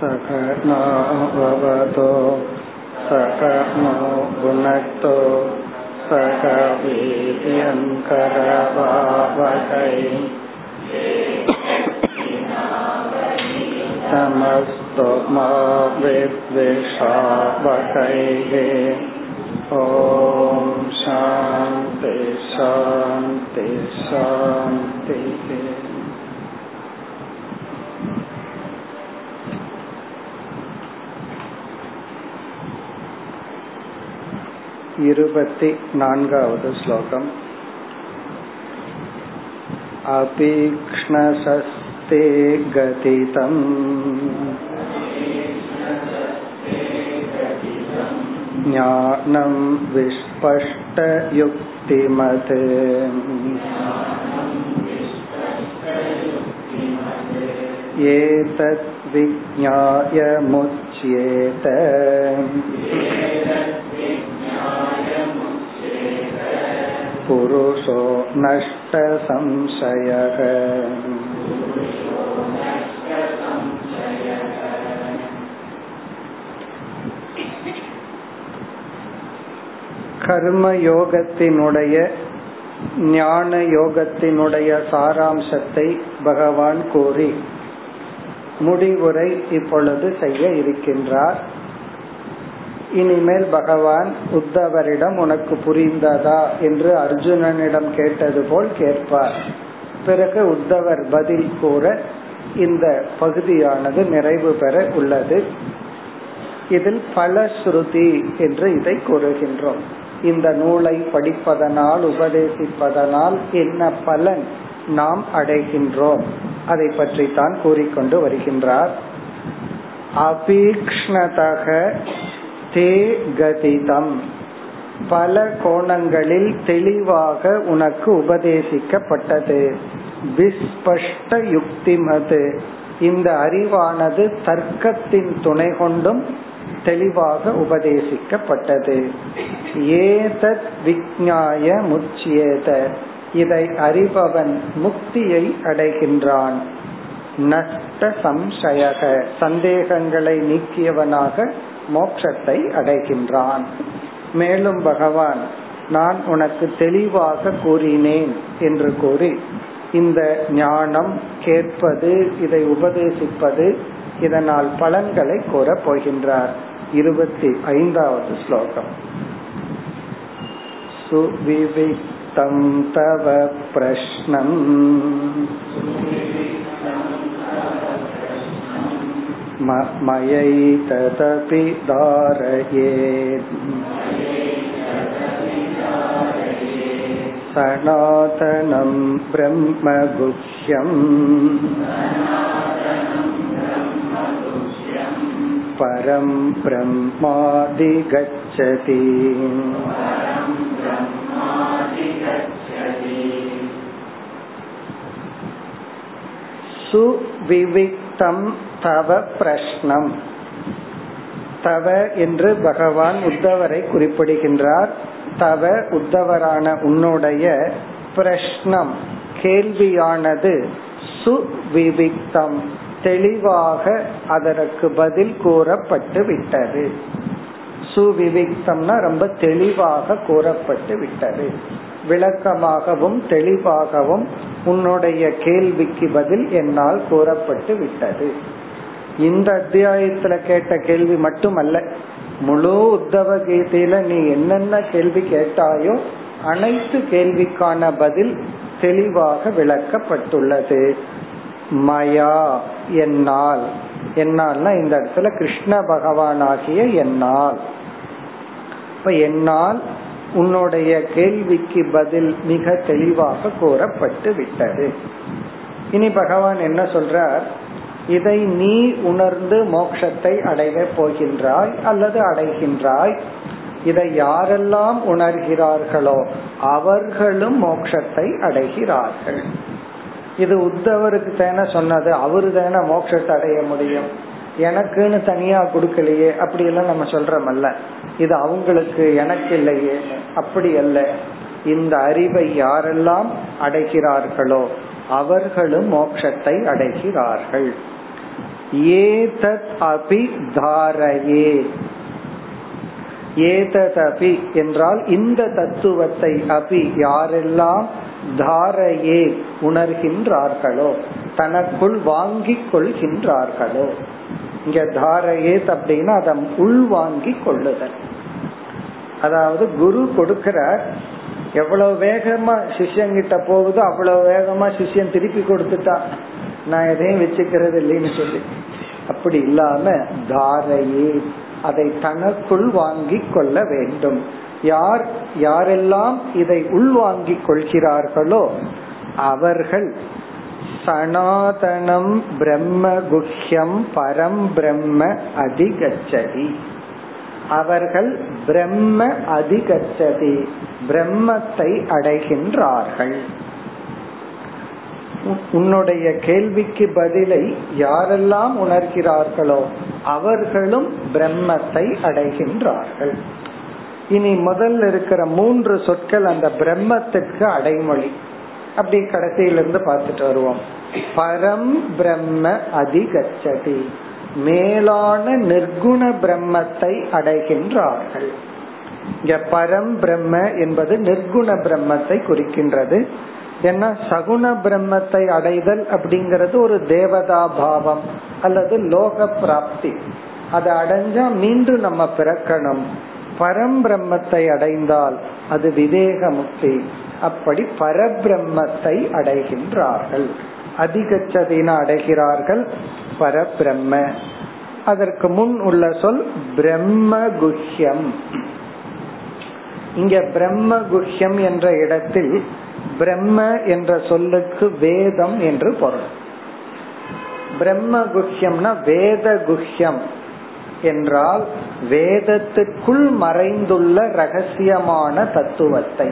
சகனோ பவது சகனோ புனக்து சகவீர்யம் கரவாவஹை தமஸ்தோ மா வித்விஷாவஹை. ஓம் சாந்தி சாந்தி சாந்தி. இருபத்தி நான்காவது ஸ்லோகம். அபீக்ஷ்ணசஸ்தே கதிதம் ஞானம் விஸ்பஷ்ட யுக்திமத் ஏதத் விஜ்ஞாய முச்யேத புருஷோ நஷ்ட சம்சயஹ. கர்மயோகத்தினுடைய ஞான யோகத்தினுடைய சாராம்சத்தை பகவான் கூறி முடிவுரை இப்பொழுது செய்ய இருக்கின்றார். இனிமேல் பகவான் உத்தவரிடம் உனக்கு புரிந்ததா என்று அர்ஜுனனிடம் கேட்டது போல் கேட்பார். பிறகு உத்தவர் பதில் கூற இந்த பகுதியானது நிறைவு பெற உள்ளது. இதில் பலஸ்ருதி என்று இதை கூறுகின்றோம். இந்த நூலை படிப்பதனால் உபதேசிப்பதனால் என்ன பலன் நாம் அடைகின்றோம் அதை பற்றி தான் கூறிக்கொண்டு வருகின்றார். அபீக்ஷ்ணதக தே கதிதம், பல கோணங்களில் தெளிவாக உனக்கு உபதேசிக்கப்பட்டது. விஸ்பஷ்ட யுக்திமது, இந்த அறிவானது தர்க்கத்தின் துணை கொண்டும் தெளிவாக உபதேசிக்கப்பட்டது. ஏதத் விஜ்ஞாய முச்யேத, இதை அறிபவன் முக்தியை அடைகின்றான். நஷ்ட சம்சயக, சந்தேகங்களை நீக்கியவனாக மோட்சத்தை அடைகின்றான். மேலும் பகவான் நான் உனக்கு தெளிவாக கூறினேன் என்று கூறி இந்த ஞானம் கேட்பது இதை உபதேசிப்பது இதனால் பலன்களை கூற போகின்றார். 25வது ஸ்லோகம். சுவிவிக்தம் தவ பிரஷ்னம் மயை ததபி தாரயே சநாதனம் பிரம்ம குஹ்யம் பரம் பிரம்மாதி கச்சதி. சுவிவிக்தம் தவ பிரஷ்னம், தவ என்று பகவான் உத்தவரை குறிப்பிடுகின்றார். தவ உத்தவரான உன்னுடைய பிரஷ்னம் கேள்வியானது சுவிவிக்தம் தெளிவாக அதற்கு பதில் கூறப்பட்டு விட்டது. சுவிவிக்தம்னா ரொம்ப தெளிவாக கூறப்பட்டு விட்டது, விளக்கமாகவும் தெளிவாகவும் உன்னுடைய கேள்விக்கு பதில் என்னால் கூறப்பட்டு விட்டது. இந்த அத்தியாயத்துல கேட்ட கேள்வி மட்டுமல்ல, முழு உத்தவ கீதையில நீ என்னென்ன கேள்வி கேட்டாயோ அனைத்து கேள்விக்கான பதில் தெளிவாக விளக்கப்பட்டுள்ளது. மயா என்னால், என்னால்னா இந்த இடத்துல கிருஷ்ண பகவான் ஆகிய என்னால், இப்ப என்னால் உன்னுடைய கேள்விக்கு பதில் மிக தெளிவாக கூறப்பட்டு விட்டது. இனி பகவான் என்ன சொல்றார், இதை நீ உணர்ந்து மோட்சத்தை அடைய போகின்றாய் அல்லது அடைகின்றாய். இதை யாரெல்லாம் உணர்கிறார்களோ அவர்களும் மோட்சத்தை அடைகிறார்கள். இது உத்தவருக்கு தானே சொன்னது, அவரு தானே மோட்சத்தை அடைய முடியும், எனக்குன்னு தனியா கொடுக்கலையே அப்படி எல்லாம் நம்ம சொல்றமல்ல, இது அவங்களுக்கு எனக்கு இல்லையே அப்படி அல்ல. இந்த அறிவை யாரெல்லாம் அடைகிறார்களோ அவர்களும் மோட்சத்தை அடைகிறார்கள். ஏதத் அபி தாரயே. ஏதத் அபி என்றால் இந்த தத்துவத்தை அபி யாரெல்லாம் தாரயே உணர்கின்றார்களோ, தனக்குள் வாங்கிக் கொள்கின்றார்களோ. இங்க தாரையே அப்படின்னா அதை உள்வாங்கி கொள்ளுதல். அதாவது குரு கொடுக்கிறார், எவ்வளவு வேகமா சிஷ்யங்கிட்ட போகுதோ அவ்வளவு வேகமா சிஷ்யன் திருப்பி கொடுத்துட்டா, நான் எதையும் வச்சுக்கிறது இல்லைன்னு சொல்லி அப்படி இல்லாம தாரையே அதை தனக்குள் வாங்கி கொள்ள வேண்டும். யாரெல்லாம் இதை உள்வாங்கி கொள்கிறார்களோ அவர்கள் சனாதனம் பிரம்ம குஹ்யம் பரம் பிரம்ம அதிகச்சதி, அவர்கள் பிரம்ம அதிகச்சதி பிரம்மத்தை அடைகின்றார்கள். உன்னுடைய கேள்விக்கு பதிலை யாரெல்லாம் உணர்கிறார்களோ அவர்களும் பிரம்மத்தை அடைகின்றார்கள். இனி முதல்ல இருக்கிற 3 சொற்கள் அந்த பிரம்மத்துக்கு அடைமொழி. அப்படி கடைசியிலிருந்து பார்த்துட்டு வருவோம். பரம் பிரம்ம அதிகச்சதி, மேலான நிர்குண பிரம்மத்தை அடைகின்றார்கள். இங்க பரம் பிரம்ம என்பது நிர்குண பிரம்மத்தை குறிக்கின்றது. என்ன, சகுண பிரம்மத்தை அடைதல் அப்படிங்கறது ஒரு தேவதா பாவம் அல்லது லோக பிராப்தி. அதை அடைஞ்சா மீண்டும் நம்ம பிறக்கணும். பரம்பிரம்மத்தை அடைந்தால் அது விவேக முக்தி. அப்படி பரபிரம்மத்தை அடைகின்றார்கள். அதிகச்சதின அடைகிறார்கள் பரபிரம்ம. அதற்கு முன் உள்ள சொல் பிரம்ம குஹ்யம். இங்க பிரம்ம குஹ்யம் என்ற இடத்தில் பிரம்ம என்ற சொல்லுக்கு வேதம் என்று பொருள். பிரம்ம குஹ்யம்னா வேத குஹ்யம் என்றால் வேதத்துக்குள் மறைந்துள்ள ரகசியமான தத்துவத்தை,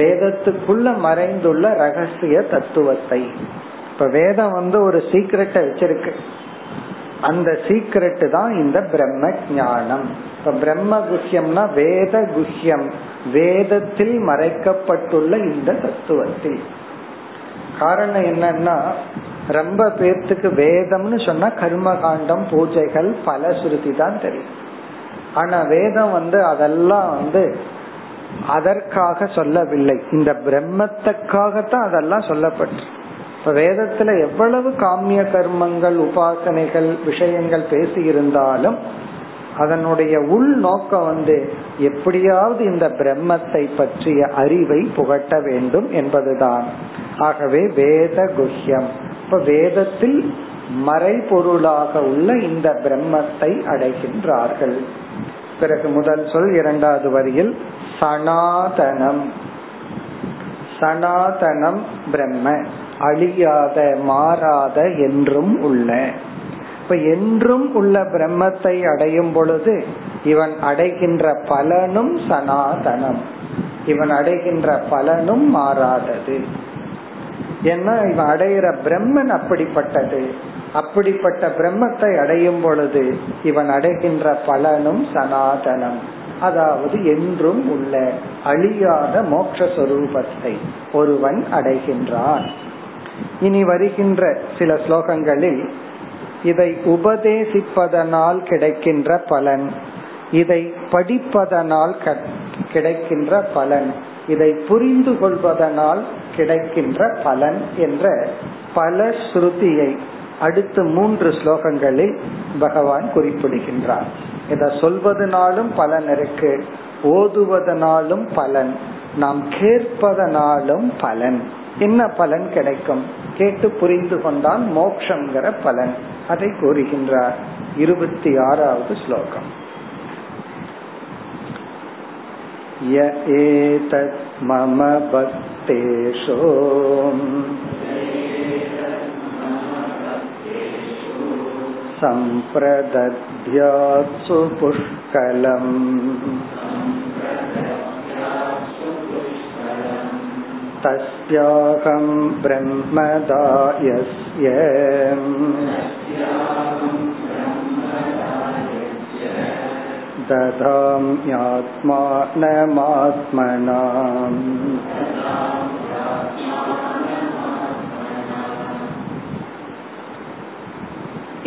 வேதத்துக்குள்ள மறைந்துள்ள ரகசிய தத்துவத்தை. இப்ப வேதம் ஒரு சீக்ரெட் வச்சிருக்கு, அந்த சீக்ரெட் தான் இந்த பிரம்ம ஞானம். இப்ப பிரம்ம குஹ்யம்னா வேத குஹ்யம், வேதத்தில் மறைக்கப்பட்டுள்ள இந்த தத்துவத்தில். காரணம் என்னன்னா, ரொம்ப பேர்த்துக்கு வேதம்னு சொன்னா கர்மகாண்டம், பூஜைகள், பலஸ்ருதி தான் தெரியும். ஆனா வேதம் அதெல்லாம் அதற்காக சொல்லவில்லை, இந்த பிரம்மத்துக்காகத்தான் அதெல்லாம் சொல்லப்பட்டு. இப்ப வேதத்துல எவ்வளவு காமிய கர்மங்கள், உபாசனைகள், விஷயங்கள் பேசி இருந்தாலும் அதனுடைய உள் நோக்கம் எப்படியாவது இந்த பிரம்மத்தை பற்றிய அறிவை புகட்ட வேண்டும் என்பதுதான். ஆகவே வேத குஹ்யம், இப்ப வேதத்தில் மறைபொருளாக உள்ள இந்த பிரம்மத்தை அடைகின்றார்கள். பிறகு முதல் சொல் 2வது வரியில் சனாதனம். சனாதனம் பிரம்ம, அழியாத மாறாத என்றும் உள்ள. இப்ப என்றும் உள்ள பிரம்மத்தை அடையும் பொழுது இவன் அடைகின்ற பலனும் சனாதனம், இவன் அடைகின்ற பலனும் மாறாதது. ஏன்னா இவன் அடைகிற பிரம்மன் அப்படிப்பட்டது. அப்படிப்பட்ட பிரம்மத்தை அடையும் பொழுது இவன் அடைகின்ற பலனும் சனாதனம், அதாவது என்றும் உள்ள அழியாத மோட்ச சொரூபத்தை ஒருவன் அடைகின்றான். இனி வருகின்ற சில ஸ்லோகங்களில் இதை உபதேசிப்பதனால் கிடைக்கின்ற பலன், இதை படிப்பதனால் கிடைக்கின்ற பலன், இதை புரிந்து கொள்வதனால் கிடைக்கின்ற பலன் என்ற பல ஸ்ருதியை அடுத்த 3 ஸ்லோகங்களில் பகவான் குறிப்பிடுகின்றார். இதை சொல்வதனாலும் பலன் இருக்கு, ஓதுவதனாலும் பலன், நாம் கேட்பதனாலும் பலன். என்ன பலன் கிடைக்கும்? கேட்டு புரிந்து கொண்டால் மோட்சம்ங்கிற பலன், அதை கூறுகின்றார் 26வது ஸ்லோகம். ய ஏதத் மம பக்தேஷோ சம்பிரதத்யாத்சு புஷ்கலம் தஸ்யாகம் பிரம்மதாயஸ்ய ததாம்யாத்மானமாத்மனாம்.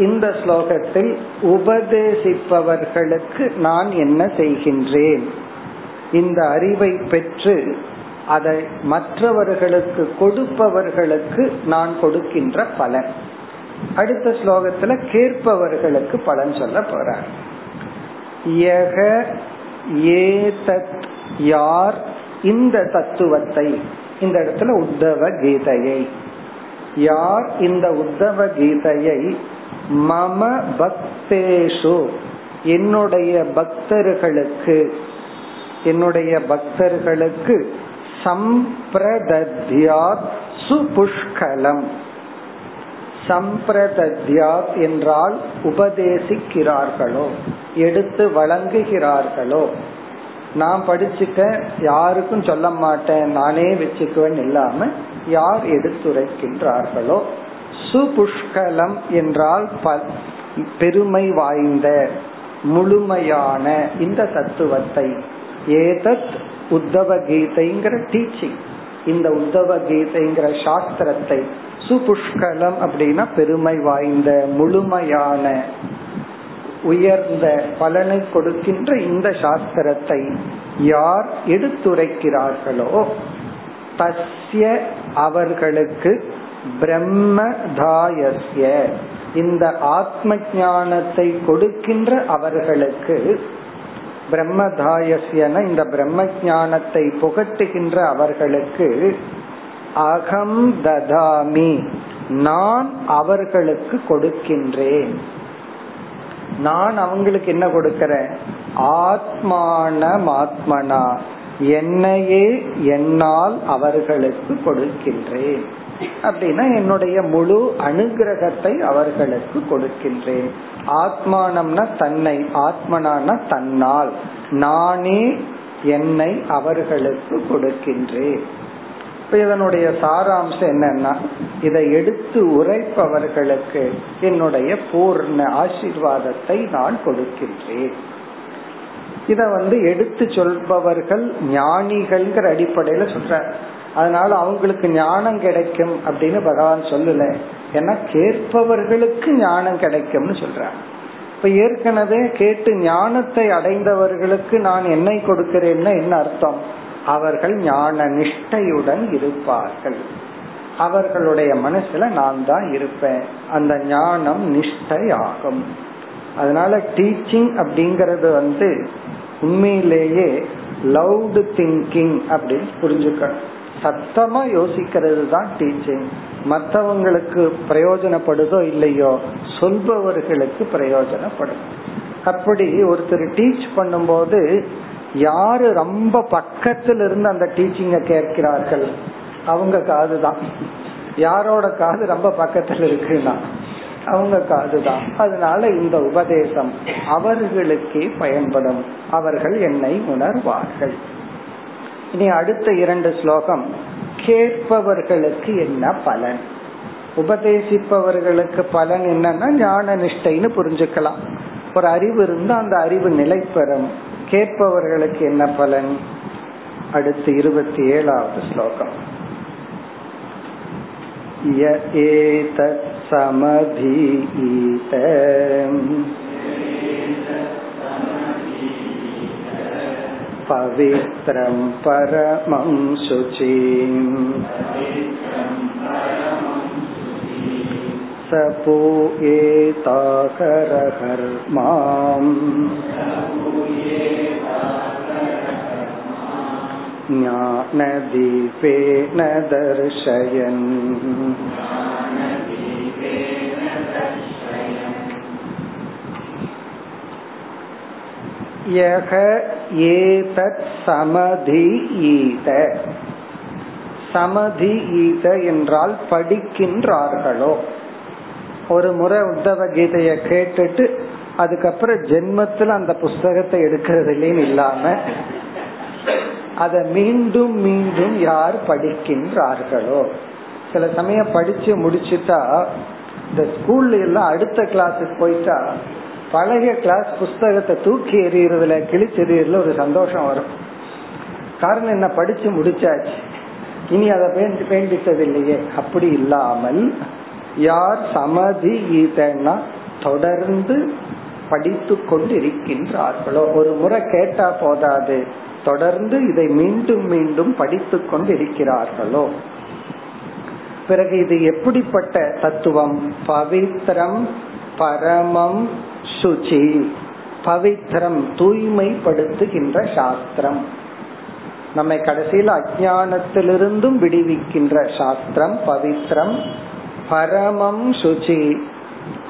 இந்த ஸ்லோகத்தில் உபதேசிப்பவர்களுக்கு நான் என்ன செய்கின்றேன், இந்த அறிவை பெற்று அதை மற்றவர்களுக்கு கொடுப்பவர்களுக்கு நான் கொடுக்கின்ற பலன். அடுத்த ஸ்லோகத்துல கேட்பவர்களுக்கு பலன் சொல்ல போறார். யக ஏதத், யார் இந்த தத்துவத்தை, இந்த இடத்துல உத்தவ கீதையை, யார் இந்த உத்தவ கீதையை மம பக்தேஷு, என்னுடைய பக்தர்களுக்கு, என்னுடைய பக்தர்களுக்கு சம்பிரதத்யாத் சுபுஷ்கலம். சம்பிரதத்யாத் என்றால் உபதேசிக்கிறார்களோ, எடுத்து வழங்குகிறார்களோ. நான் படிச்சுக்க, யாருக்கும் சொல்ல மாட்டேன், நானே வச்சுக்குவேன் இல்லாம யார் எடுத்துரைக்கின்றார்களோ. சுபுஷ்கலம் என்றால் பெருமை வாய்ந்த முழுமையான இந்த தத்துவத்தை, ஏதத் உத்தவ கீதைங்கிற டீச்சிங், இந்த உத்தவ கீதைங்கிற சாஸ்திரத்தை, சுபுஷ்கலம் அப்படின்னா பெருமை வாய்ந்த முழுமையான உயர்ந்த பலனை கொடுக்கின்ற இந்த சாஸ்திரத்தை யார் எடுத்துரைக்கிறார்களோ, தஸ்ய அவர்களுக்கு, பிரம்மதாயஸ்ய இந்த ஆத்ம ஞானத்தை கொடுக்கின்ற அவர்களுக்கு, பிரம்மதாயஸ்யன இந்த பிரம்ம ஞானத்தை புகட்டுகின்ற அவர்களுக்கு, அகம் ததாமி நான் அவர்களுக்கு கொடுக்கின்றேன். நான் அவங்களுக்கு என்ன கொடுக்கிறேன்? ஆத்மானமாத்மனா என்னையே என்னால் அவர்களுக்கு கொடுக்கின்றேன். அப்படின்னா என்னுடைய முழு அனுகிரகத்தை அவர்களுக்கு கொடுக்கின்றேன். ஆத்மானம்னா தன்னை, ஆத்மனான தன்னால், நானே என்னை அவர்களுக்கு கொடுக்கின்றேன். இதனுடைய சாராம்சம் என்னன்னா, இதை எடுத்து உரைப்பவர்களுக்கு என்னுடைய பூர்ண ஆசீர்வாதத்தை நான் கொடுக்கின்றேன். இத எடுத்து சொல்பவர்கள் ஞானிகள் அடிப்படையில சொல்ற, அதனால அவங்களுக்கு ஞானம் கிடைக்கும் அப்படின்னு பகவான் சொல்லல. ஏன்னா கேட்பவர்களுக்கு ஞானம் கிடைக்கும்னு சொல்றாங்க. இப்ப ஏற்கனவே கேட்டு ஞானத்தை அடைந்தவர்களுக்கு நான் என்னை கொடுக்கிறேன்னா என்ன அர்த்தம்? அவர்கள் ஞான நிஷ்டையுடன் இருப்பார்கள். அவர்களுடைய மனசுல நான் தான் இருப்பேன். அந்த ஞானம் நிஷ்டை ஆகும். அதனால டீச்சிங் அப்படிங்கறது உண்மையிலேயே லவுட் திங்கிங் அப்படின்னு புரிஞ்சுக்கணும். சத்தமா யோசிக்கிறது தான் டீச்சிங். மற்றவங்களுக்கு பிரயோஜனப்படுதோ இல்லையோ, சொல்பவர்களுக்கு பிரயோஜனப்படும். அப்படி ஒருத்தர் டீச் பண்ணும்போது யாரு ரொம்ப பக்கத்துல இருந்து அந்த டீச்சிங்க கேட்கிறார்கள் அவங்க காது தான். யாரோட காது ரொம்ப பக்கத்துல இருக்குன்னா அவங்க காது தான். அதனால இந்த உபதேசம் அவர்களுக்கே பயன்படும். அவர்கள் என்னை உணர்வார்கள். இனி அடுத்த 2 ஸ்லோகம் கேட்பவர்களுக்கு என்ன பலன். உபதேசிப்பவர்களுக்கு பலன் என்னன்னா ஞான நிஷ்டைன்னு புரிஞ்சுக்கலாம். ஒரு அறிவு இருந்து அந்த அறிவு நிலை பெறும். கேட்பவர்களுக்கு என்ன பலன்? அடுத்து 27வது ஸ்லோகம். பவித்ரம் பரமம் சுசீம் சபோ ஏதாகரகர்மாம் ஞானதீபேன தர்சயன். யக ஏதத் சமதீத, சமதீத என்றால் படிக்கின்றார்களோ. ஒரு முறை உத்தவ கீதைய கேட்டுட்டு அதுக்கப்புறம் ஜென்மத்துல அந்த புஸ்தகத்தை எடுக்கிறது இல்லைன்னு இல்லாம அத மீண்டும் மீண்டும் யார் படிக்கின்றார்களோ. சில சமயம் படிச்சு முடிச்சுட்டா இந்த ஸ்கூல்ல எல்லாம் அடுத்த கிளாஸுக்கு போயிட்டா பழைய கிளாஸ் புஸ்தகத்தை தூக்கி எறியறதுல கிழிச்செறியறதுல ஒரு சந்தோஷம் வரும். காரணம் என்ன? படிச்சு முடிச்சாச்சு, இனி அதை பேண்டிட்டது இல்லையே. அப்படி இல்லாமல் யார் சமதி ஈதன்னா தொடர்ந்து படித்து கொண்டு இருக்கின்றார்களோ, ஒரு முறை கேட்டா போதாது, தொடர்ந்து இதை மீண்டும் மீண்டும் படித்து கொண்டு இருக்கிறார்களோ. பிறகு இது எப்படிப்பட்ட தத்துவம்? பவித்ரம் பரமம் சுச்சி. பவித்ரம் தூய்மைப்படுத்துகின்ற சாஸ்திரம், நம்மை கடைசியில் அஜ்ஞானத்திலிருந்தும் விடுவிக்கின்ற சாஸ்திரம் பவித்ரம் பரமம் சுச்சி.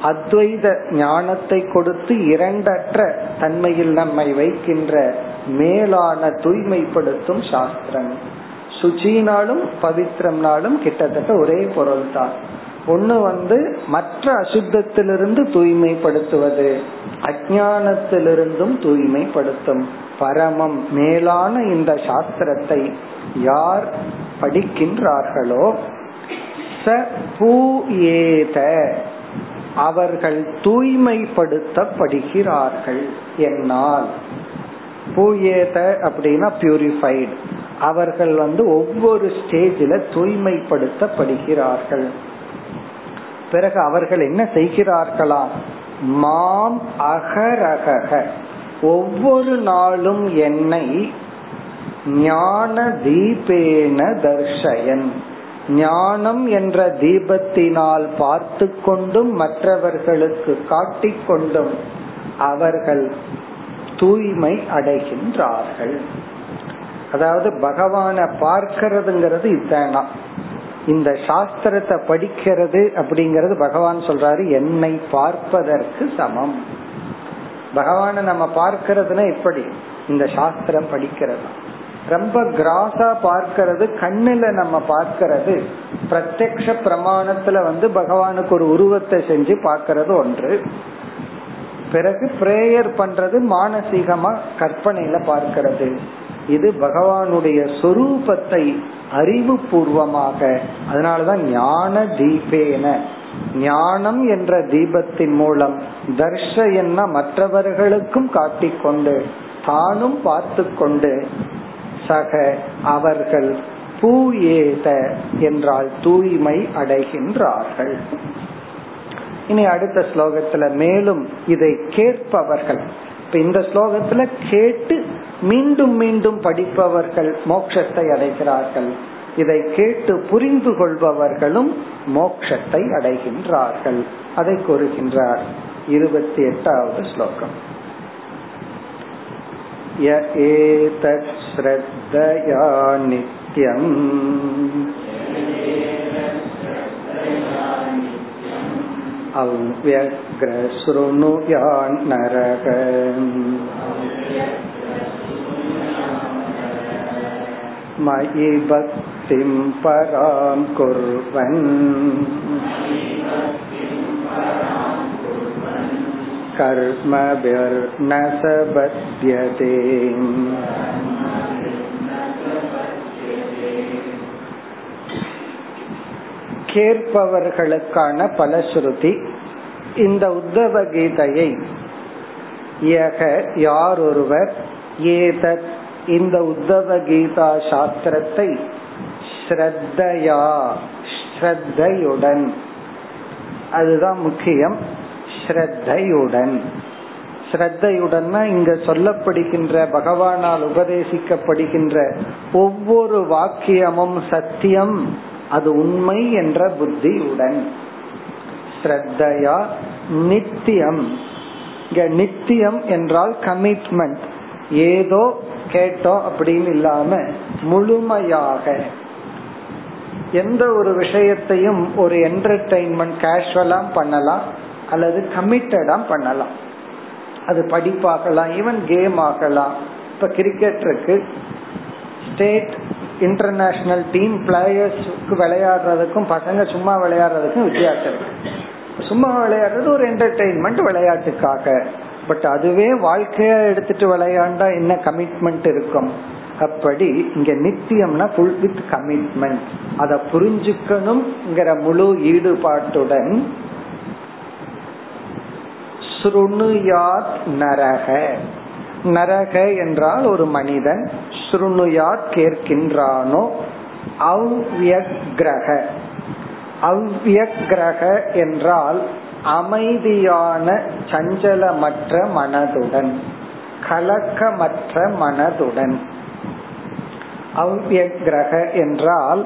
அத்வைத ஞானத்தை கொடுத்து இரண்டற்ற தன்மையில் நம்மை வைக்கின்ற மேலான தூய்மைப்படுத்தும் சாஸ்திரம். சுச்சினாலும் பவித்ரம்னாலும் கிட்டத்தட்ட ஒரே பொருள் தான். ஒண்ணு மற்ற அசுத்தத்திலிருந்து தூய்மைப்படுத்துவது, அஞ்ஞானத்திலிருந்தும் தூய்மைப்படுத்தும். பரமம் மேலான இந்த சாஸ்திரத்தை யார் படிக்கின்றார்களோ, ச பூயேத அவர்கள் தூய்மைப்படுத்தப்படுகிறார்கள் என்னால். பூயேத அப்படின்னா பியூரிஃபைடு. அவர்கள் ஒவ்வொரு ஸ்டேஜில் தூய்மைப்படுத்தப்படுகிறார்கள். பிறகு அவர்கள் என்ன செய்கிறார்களா, மாம் அகரக ஒவ்வொரு நாளும் என்னை ஞான தீபேன தர்ஷயன், ஞானம் என்ற தீபத்தினால் பார்த்து கொண்டும் மற்றவர்களுக்கு காட்டிக் கொண்டும் அவர்கள் தூய்மை அடைகின்றார்கள். அதாவது பகவானை பார்க்கிறதுங்கிறது இதுதானா, இந்த சாஸ்திரத்தை படிக்கிறது அப்படிங்கறது. பகவான் சொல்றாரு என்னை பார்ப்பதற்கு சமம். பகவானை நம்ம பார்க்கிறதுனா எப்படி, இந்த சாஸ்திரம் படிக்கிறது. ரொம்ப கிராஸா பார்க்கிறது, கண்ணுல நம்ம பார்க்கிறது, பிரத்யக்ஷ பிரமாணத்துல பகவானுக்கு ஒரு உருவத்தை செஞ்சு பார்க்கறது ஒன்று. பிறகு பிரேயர் பண்றது மானசீகமா கற்பனையில பார்க்கிறது. இது பகவானுடைய சொரூபத்தை அறிவு பூர்வமாக. அதனாலதான் ஞான தீபேன, ஞானம் என்ற தீபத்தின் மூலம், தர்ஷயன்னா மற்றவர்களுக்கும் காட்டிக்கொண்டு தானும் பார்த்து கொண்டு, சக அவர்கள் பூயேத என்றால் தூய்மை அடைகின்றார்கள். இனி அடுத்த ஸ்லோகத்துல மேலும் இதை கேட்பவர்கள், இந்த ஸ்லோகத்துல கேட்டு மீண்டும் மீண்டும் படிப்பவர்கள் மோட்சத்தை அடைகிறார்கள். இதை கேட்டு புரிந்து கொள்பவர்களும் மோட்சத்தை அடைகின்றார்கள். அதை கூறுகின்றார் 28வது ஸ்லோகம். ய ஏதத் ஸ்ரத்தயா நித்யம் அவ்யக்ரஸ்ருணுயான் நரகம் மயி பக்திம் பராம் குர்வன் கர்மபிர் நசபத்யதே. கேட்பவர்களுக்கான பலஸ்ருதி. இந்த உத்தவ கீதையை யார் ஒருவர் ஏதத் இந்த உத்தவ கீதா சாஸ்திரத்தை ஸ்ரத்தையா ஸ்ரத்தையுடன், அதுதான் முக்கியம், ஸ்ரத்தையுடன். ஸ்ரத்தையுடன்னா இங்க சொல்லப்படுகின்ற பகவானால் உபதேசிக்கப்படுகின்ற ஒவ்வொரு வாக்கியமும் சத்தியம், அது உண்மை என்ற புத்தியுடன். ஸ்ரத்தையா நித்தியம், நித்தியம் என்றால் கமிட்மெண்ட். ஏதோ கேட்டோம் அப்படின்னு இல்லாம முழுமையாக எந்த ஒரு விஷயத்தையும் ஒரு என்டர்டெயின்மெண்ட் கேஷுவலா பண்ணலாம் அல்லது கமிட்டடா பண்ணலாம். அது படிப்பாகலாம், ஈவன் கேம் ஆகலாம். இப்ப கிரிக்கெட் இருக்கு, ஸ்டேட் இன்டர்நேஷனல் டீம் பிளேயர்ஸ்க்கு விளையாடுறதுக்கும் பசங்க சும்மா விளையாடுறதுக்கும் வித்தியாசம். சும்மா விளையாடுறது ஒரு என்டர்டெயின்மெண்ட் விளையாட்டுக்காக, பட் அதுவே வாழ்க்கையா எடுத்துட்டு விளையாண்டா என்ன கமிட்மெண்ட் இருக்கும். அப்படி இங்க நித்தியம்னா ஃபுல் வித் கமிட்மெண்ட், அதை புரிஞ்சுக்கணும்ங்கிற முழு ஈடுபாட்டுடன். ஸ்ருணுயாத் நரக, நரக என்றால் ஒரு மனிதன், ஸ்ருணுயாத் கேட்கின்றானோ, அவ்யக்ரக என்றால் அமைதியான சஞ்சலமற்ற மனதுடன், கலக்கமற்ற மனதுடன். அவ்யக்ரஹ என்றால்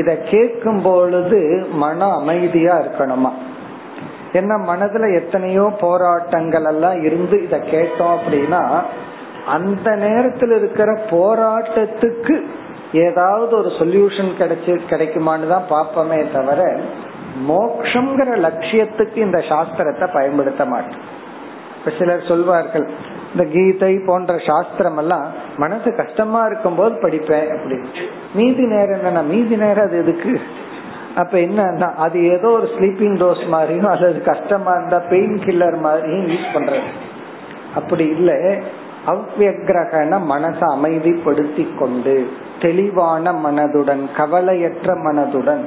இத கேட்கும் பொழுது மன அமைதியா இருக்கணுமா? என்ன மனதுல எத்தனையோ போராட்டங்கள் எல்லாம் இருந்து இத கேட்டோம் அப்படின்னா அந்த நேரத்தில் இருக்கிற போராட்டத்துக்கு ஏதாவது ஒரு சொல்யூஷன் கிடைக்குமான்னு தான் பாப்பமே தவிர மோக்ஷங்கிற லட்சியத்துக்கு இந்த சாஸ்திரத்தை பயன்படுத்த மாட்டோம். இப்ப சிலர் சொல்வார்கள், இந்த கீதை போன்ற சாஸ்திரம் எல்லாம் மனசு கஷ்டமா இருக்கும் போது படிப்பேன் அப்படின்னு. மீதி நேரம் என்னன்னா, மீதி நேரம் அது எதுக்கு? அப்ப என்ன, அது ஏதோ ஒரு ஸ்லீப்பிங் டோஸ் மாதிரியும் அல்லது கஷ்டமா இருந்தா பெயின் கில்லர் மாதிரியும் யூஸ் பண்றது. அப்படி இல்லை, அவ்வியக்ரகன மனசை அமைதிப்படுத்தி கொண்டு தெளிவான மனதுடன், கவலையற்ற மனதுடன்,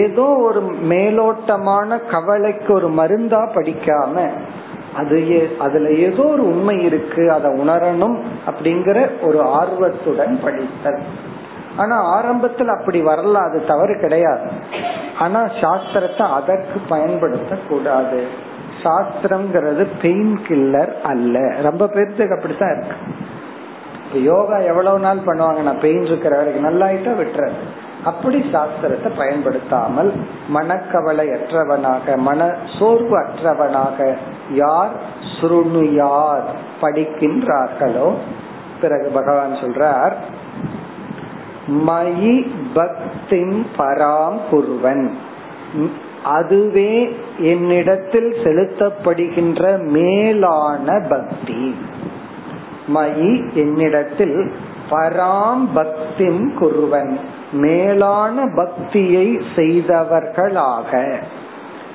ஏதோ ஒரு மேலோட்டமான கவலைக்கு ஒரு மருந்தா படிக்காம அதுல ஏதோ ஒரு உண்மை இருக்கு, அதை உணரணும் அப்படிங்கிற ஒரு ஆர்வத்துடன் படித்தல். ஆனா ஆரம்பத்தில் அப்படி வரல, அது தவறு கிடையாது. ஆனா சாஸ்திரத்தை அதற்கு பயன்படுத்த கூடாது. சாஸ்திரம்ங்கிறது பெயின் கில்லர் அல்ல. ரொம்ப பேருக்கு அப்படித்தான் இருக்கு. இப்ப யோகா எவ்வளவு நாள் பண்ணுவாங்க, நான் பெயின் இருக்கிற வரைக்கும் நல்லாயிட்டா விட்டுறது. அப்படி சாஸ்திரத்தை பயன்படுத்தாமல் மனக்கவலை அற்றவனாக, மன சோர்வு அற்றவனாக யார் சுருணுயார் படிக்கின்றார்களோ, பிறகு பகவான் சொல்றார், மயி பக்திம் பராம் குருவன், அதுவே என்னிடத்தில் செலுத்தப்படுகின்ற மேலான பக்தி. மயி என்னிடத்தில், பராம் பக்திம் குருவன் மேலான பக்தியை செய்தவர்களாக.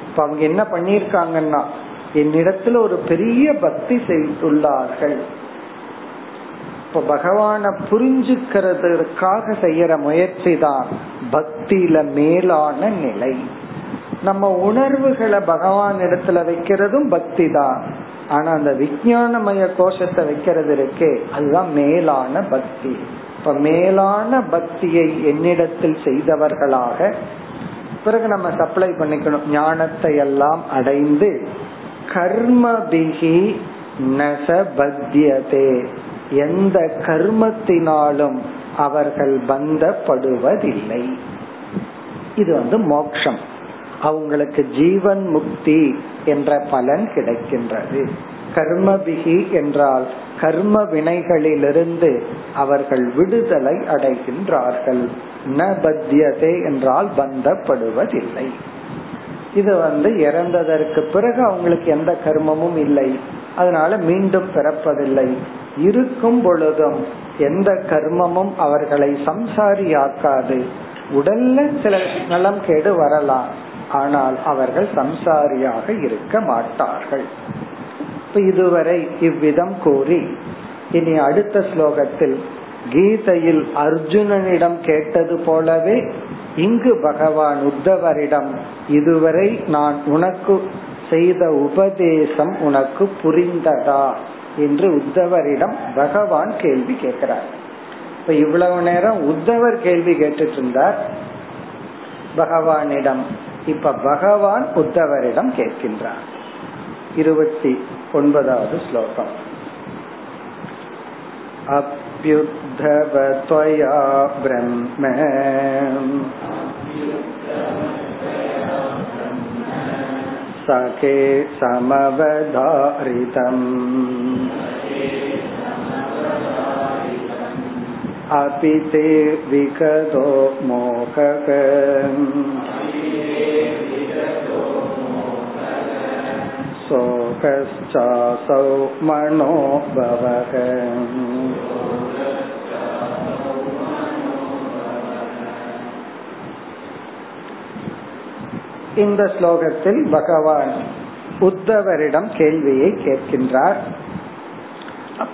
இப்ப அவங்க என்ன பண்ணிருக்காங்கன்னா, என்னிடத்துல ஒரு பெரிய பக்தி செய்துள்ளார்கள். இப்ப பகவான புரிஞ்சுக்கிறதுக்காக செய்யற முயற்சி தான் பக்தியில மேலான நிலை. நம்ம உணர்வுகளை பகவான் இடத்துல வைக்கிறதும் பக்தி தான். ஆனா அந்த விஞ்ஞானமய கோஷத்தை வைக்கிறது இருக்கே, அதுதான் மேலான பக்தி. இப்ப மேலான பக்தியை என்னிடத்தில் செய்தவர்களாக. பிறகு நம்ம சப்ளை பண்ணிக்கணும், ஞானத்தை எல்லாம் அடைந்து கர்மபிஹி நசபத்யதே, எந்த கர்மத்தினாலும் அவர்கள் பந்தப்படுவதில்லை. இது மோட்சம். அவங்களுக்கு ஜீவன் முக்தி என்ற பலன் கிடைக்கின்றது. கர்மபிஹி என்றால் கர்ம வினைகளிலிருந்து அவர்கள் விடுதலை அடைகின்றார்கள். ந பத்யதே என்றால் பந்தப்படுவதில்லை. இது இறந்ததற்கு பிறகு அவங்களுக்கு எந்த கர்மமும் இல்லை, அதனால மீண்டும் பிறப்பதில்லை. இருக்கும் பொழுதும் எந்த கர்மமும் அவர்களை சம்சாரியாக்காது. உடல்ல சில நலம் கேடு வரலாம், ஆனால் அவர்கள் சம்சாரியாக இருக்க மாட்டார்கள். இதுவரை இவ்விதம் கூறி, இனி அடுத்த ஸ்லோகத்தில் கீதையில் அர்ஜுனனிடம் கேட்டது போலவே இங்கு பகவான் உத்தவரிடம், இதுவரை நான் உனக்கு செய்த உபதேசம் உனக்கு புரிந்ததா என்று உத்தவரிடம் பகவான் கேள்வி கேட்கிறார். இப்ப இவ்வளவு நேரம் உத்தவர் கேள்வி கேட்டுட்டு இருந்தார் பகவானிடம், இப்ப பகவான் உத்தவரிடம் கேட்கின்றார். 29வது ஸ்லோகம். அப்யுத்தவத்வயா ப்ரஹ்ம சகே சமவதாரிதம் அபிதே விகதோ மோககம் சோகச்சாசௌ மனோபவகம். இந்த ஸ்லோகத்தில் பகவான் உத்தவரிடம் கேள்வியை கேட்கின்றார்.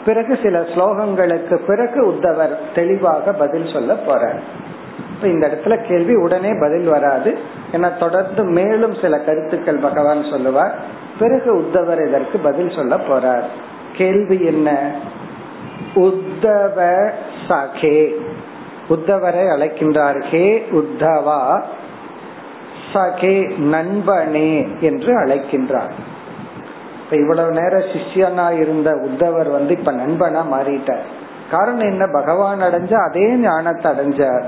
பிறகு சில ஸ்லோகங்களுக்கு பிறகு உத்தவர் தெளிவாக பதில் சொல்ல போறார். இந்த இடத்துல கேள்வி உடனே பதில் வராது, என தொடர்ந்து மேலும் சில கருத்துக்கள் பகவான் சொல்லுவார். பிறகு உத்தவர் இதற்கு பதில் சொல்ல போறார். கேள்வி என்ன? உத்தவ சகே, உத்தவரை அழைக்கின்றார். ஹே உத்தவா, சகே நண்பனே என்று அழைக்கின்றார். இவ்வளவு நேரம் சிஷ்யனா இருந்த உத்தவர் இப்ப நண்பனா மாறிட்டார். காரணம் என்ன? பகவான் அடைஞ்ச அதே ஞானத்தை அடைஞ்சார்.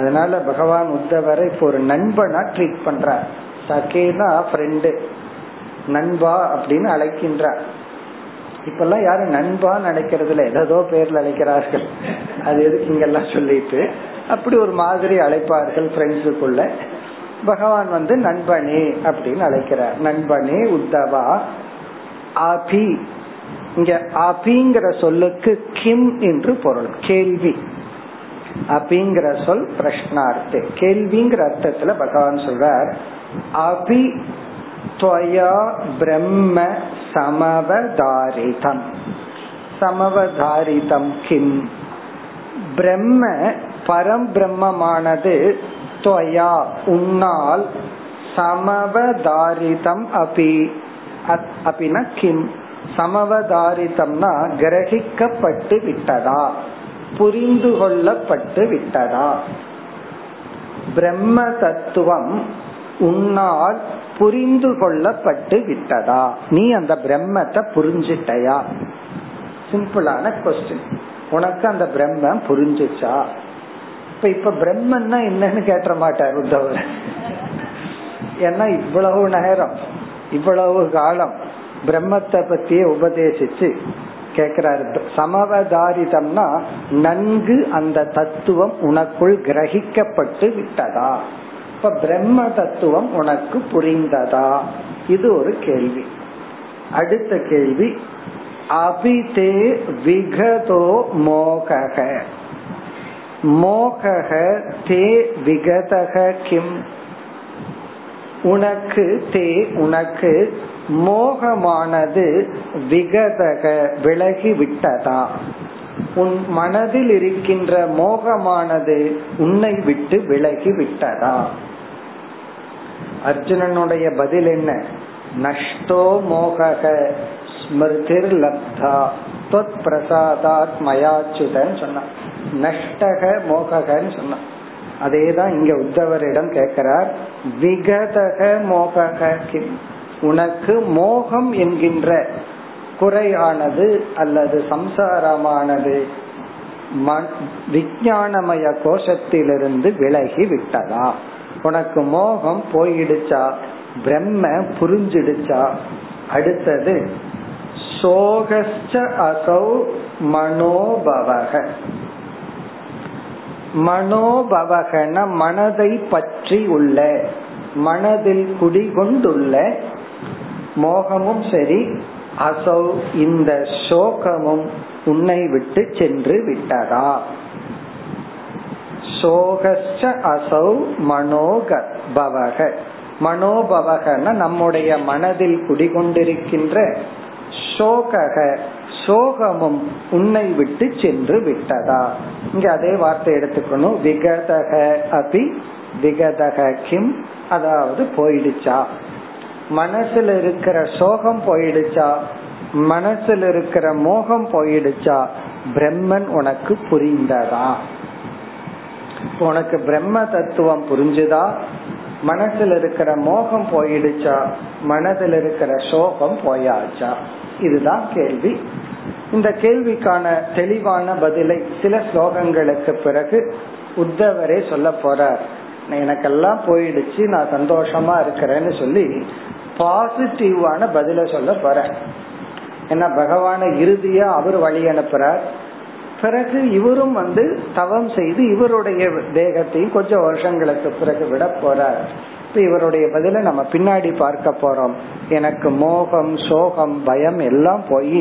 அதனால பகவான் உத்தவரை இப்ப ஒரு நண்பனா ட்ரீட் பண்றார். சகேனா ஃப்ரெண்டு, நண்பா அப்படின்னு அழைக்கின்றார். இப்பெல்லாம் யாரும் நண்பான்னு அழைக்கிறதுல ஏதோ பேர்ல அழைக்கிறார்கள். அது எதுக்கு இங்கெல்லாம் சொல்லிட்டு அப்படி ஒரு மாதிரி அழைப்பார்கள் ஃப்ரெண்ட்ஸுக்குள்ள. பகவான் நண்பனே அப்படின்னு அழைக்கிறார். நண்பனே உத்தவா. அபி, இங்க அபிங்கிற சொல்லுக்கு கிம் என்று பொருள். கேள்வி அபிங்கிற சொல் பிரஷ்னார்த்தே. கேள்விங்கிற அர்த்தத்துல பகவான் சொல்றார் அபி துவயா பிரம்ம சமவதாரிதம். சமவதாரிதம் கிம்? பிரம்ம பரம்பிரம்மமானது துவயா உன்னால் சமவதாரிதம். அபி அபினா கிம்? சமவதாரிதம்னா கிரகிக்கப்பட்டு விட்டதா, புரிந்து கொள்ளப்பட்டு விட்டதா? பிரம்ம தத்துவம் உன்னால் புரிந்து கொள்ளப்பட்டு விட்டதா? நீ அந்த பிரம்மத்தை புரிஞ்சிட்டயா? சிம்பிளான கொஸ்டின். உனக்கு அந்த பிரம்மம் புரிஞ்சிச்சா? இப்ப பிரம்மன்னா என்னன்னு கேட்ட மாட்டார் உத்தவர். ஏன்னா இவ்வளவு நேரம் இவ்வளவு காலம் பிரம்மத்தை பத்தியே உபதேசிச்சு கேக்குறாரு. சமவதாரிதம்னா நன்கு அந்த தத்துவம் உனக்குள் கிரகிக்கப்பட்டு விட்டதா? இப்ப பிரம்ம தத்துவம் உனக்கு புரிந்ததா? இது ஒரு கேள்வி. அடுத்த கேள்வி அபிதே விகதோ மோகக. மோகக தே விகதக கிம்? உனக்கு தே உனக்கு மோகமானது விகதக விலகி விட்டதா? உன் மனதில் இருக்கின்ற மோகமானது உன்னை விட்டு விலகி விட்டதா? அர்ஜுனனுடைய பதில் என்ன? நஷ்டோ மோகக ஸ்மிருதிர் லப்தா தத் பிரசாதாத் மயாச்சுதன்னு சொன்னான். நஷ்டக மோககன்னு சொன்னான். அதேதான் இங்க உத்தவரிடம் கேட்கிறார். விகதக மோகக கிம்? உனக்கு மோகம் என்கின்ற குறையானது அல்லது சம்சாரமானது விஞ்ஞானமய கோஷத்திலிருந்து விலகி விட்டதா? உனக்கு மோகம் போயிடுச்சா? பிரம்ம புரிஞ்சிடுச்சா? அடுத்தது சோகஸ்ச அசௌ மனோபவக. மனோபவகன மனதை பற்றி உள்ள, மனதில் குடிகொண்டுள்ள மோகமும் சரி, அசௌ இந்த சோகமும் உன்னை விட்டு சென்று விட்டதா? சோகஸ்ச அசௌ மனோபவக. மனோபவகன நம்முடைய மனதில் குடிகொண்டிருக்கின்ற சோகக சோகமும் உன்னை விட்டு சென்று விட்டதா? இங்க அதே வார்த்தை எடுத்துக்கணும். விகதக அபி விகதக கிம்? அதாவது போயிடுச்சா? மனசுல இருக்கிற சோகம் போயிடுச்சா? மனசுல இருக்கிற மோகம் போயிடுச்சா? பிரம்மன் உனக்கு புரிந்ததா? உனக்கு பிரம்ம தத்துவம் புரிஞ்சுதா? மனசுல இருக்கிற மோகம் போயிடுச்சா? மனசுல இருக்கிற சோகம் போயாச்சா? இதுதான் கேள்வி. இந்த கேள்விக்கான தெளிவான பதிலை சில ஸ்லோகங்களுக்கு பிறகு உத்தவரே சொல்ல போறார். எனக்கெல்லாம் போயிடுச்சு, நான் சந்தோஷமா இருக்கிறேன்னு சொல்லி பாசிட்டிவான பதில சொல்ல போறார். ஏன்னா பகவான இறுதியா அவர் வழி அனுப்புறார். பிறகு இவரும் தவம் செய்து இவருடைய தேகத்தையும் கொஞ்சம் வருஷங்களுக்கு பிறகு விட போறார். இவருடைய பதில நம்ம பின்னாடி பார்க்க போறோம். எனக்கு மோகம் சோகம் பயம் எல்லாம் போய்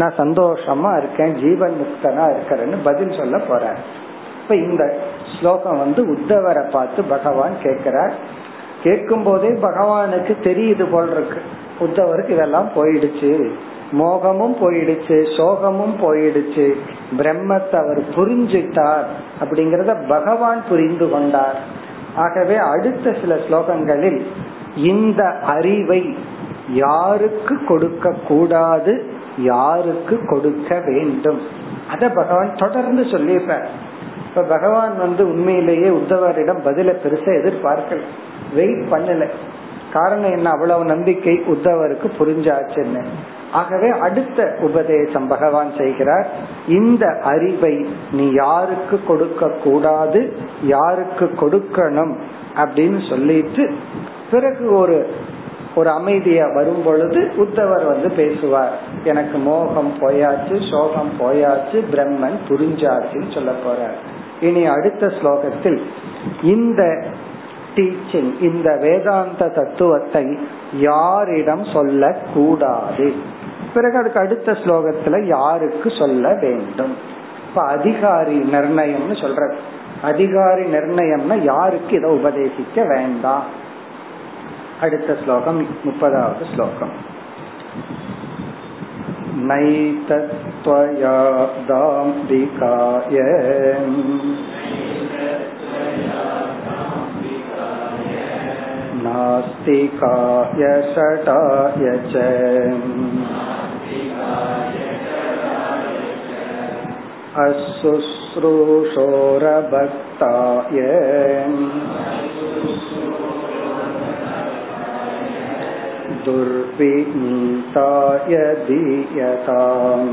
நான் சந்தோஷமா இருக்கேன், ஜீவன் முக்தனா இருக்கிறேன்னு பதில் சொல்ல போறார். இப்ப இந்த ஸ்லோகம் உத்தவரை பார்த்து பகவான் கேட்கிறார். கேட்கும் போதே பகவானுக்கு தெரியுது போல் இருக்கு உத்தவருக்கு. இதெல்லாம் போயிடுச்சு, மோகமும் போயிடுச்சு, சோகமும் போயிடுச்சு, பிரம்மத்தை அவர் புரிஞ்சிட்டார் அப்படிங்கறத பகவான் புரிந்து கொண்டார். ஆகவே அடுத்த சில ஸ்லோகங்களில் இந்த அறிவை யாருக்கு கொடுக்க கூடாது, யாருக்கு கொடுக்க வேண்டும், அத பகவான் தொடர்ந்து சொல்லியிருப்பார். இப்ப பகவான் உண்மையிலேயே உத்தவரிடம் பதில பெருசா எதிர்பார்க்கல. வெயிட் பண்ணல. காரணம் என்ன, அவ்வளவு நம்பிக்கை உத்தவருக்கு புரிஞ்சாச்சுன்னு. ஆகவே அடுத்த உபதேசம் பகவான் செய்கிறார், இந்த அறிவை நீ யாருக்கு கொடுக்க கூடாது, யாருக்கு கொடுக்கணும் அப்படின்னு சொல்லிட்டு பிறகு ஒரு அமைதியா வரும் பொழுது உத்தவர் பேசுவார், எனக்கு மோகம் போயாச்சு, சோகம் போயாச்சு, பிரம்மன் புரிஞ்சாச்சுன்னு சொல்ல போறார். இனி அடுத்த ஸ்லோகத்தில் இந்த டீச்சிங், இந்த வேதாந்த தத்துவத்தை யாரிடம் சொல்ல கூடாது, பிறகு அதுக்கு அடுத்த ஸ்லோகத்துல யாருக்கு சொல்ல வேண்டும். இப்ப அதிகாரி நிர்ணயம்னு சொல்ற, அதிகாரி நிர்ணயம்னா யாருக்கு இதை உபதேசிக்க வேண்டாம். அடுத்த ஸ்லோகம் 30வது ஸ்லோகம். நைதத்வயா தாம்பிகாயே நாஸ்திகாய ஷடாய ச அசுஸ்ரூஷோரபக்தாய துர்விநீதாய தீயதாம்.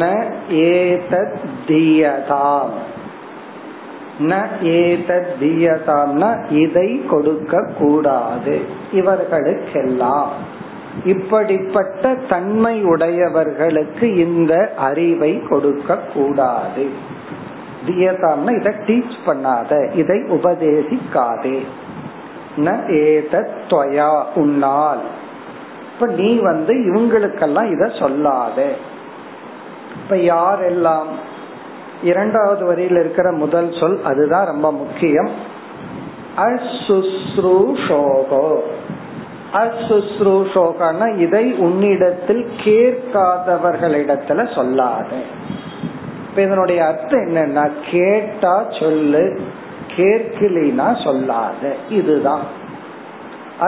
ந ஏதத் தியதாம், ந ஏதத் தியதாம்னா இதை கொடுக்க கூடாது இவர்களுக்கெல்லாம். இப்படிப்பட்ட தன்மை உடையவர்களுக்கு இந்த அறிவை கொடுக்க கூடாது. தியதாம்னா இதை டீச் பண்ணாத, இதை உபதேசிக்காதே. ந ஏதத் த்வயா உன்னால், இப்ப நீ இவங்களுக்கெல்லாம் இத சொல்லாத. இப்ப யாரெல்லாம், இரண்டாவது வரியில் இருக்கிற முதல் சொல் அதுதான் ரொம்ப முக்கியம். அசுஸ்ரூஷோகோ, அசுஸ்ரூஷோகனா இதை உன்னிடத்தில் கேட்காதவர்களிடத்துல சொல்லாத. இப்ப இதனுடைய அர்த்தம் என்னன்னா, கேட்டா சொல்லு, கேட்கலினா சொல்லாத. இதுதான்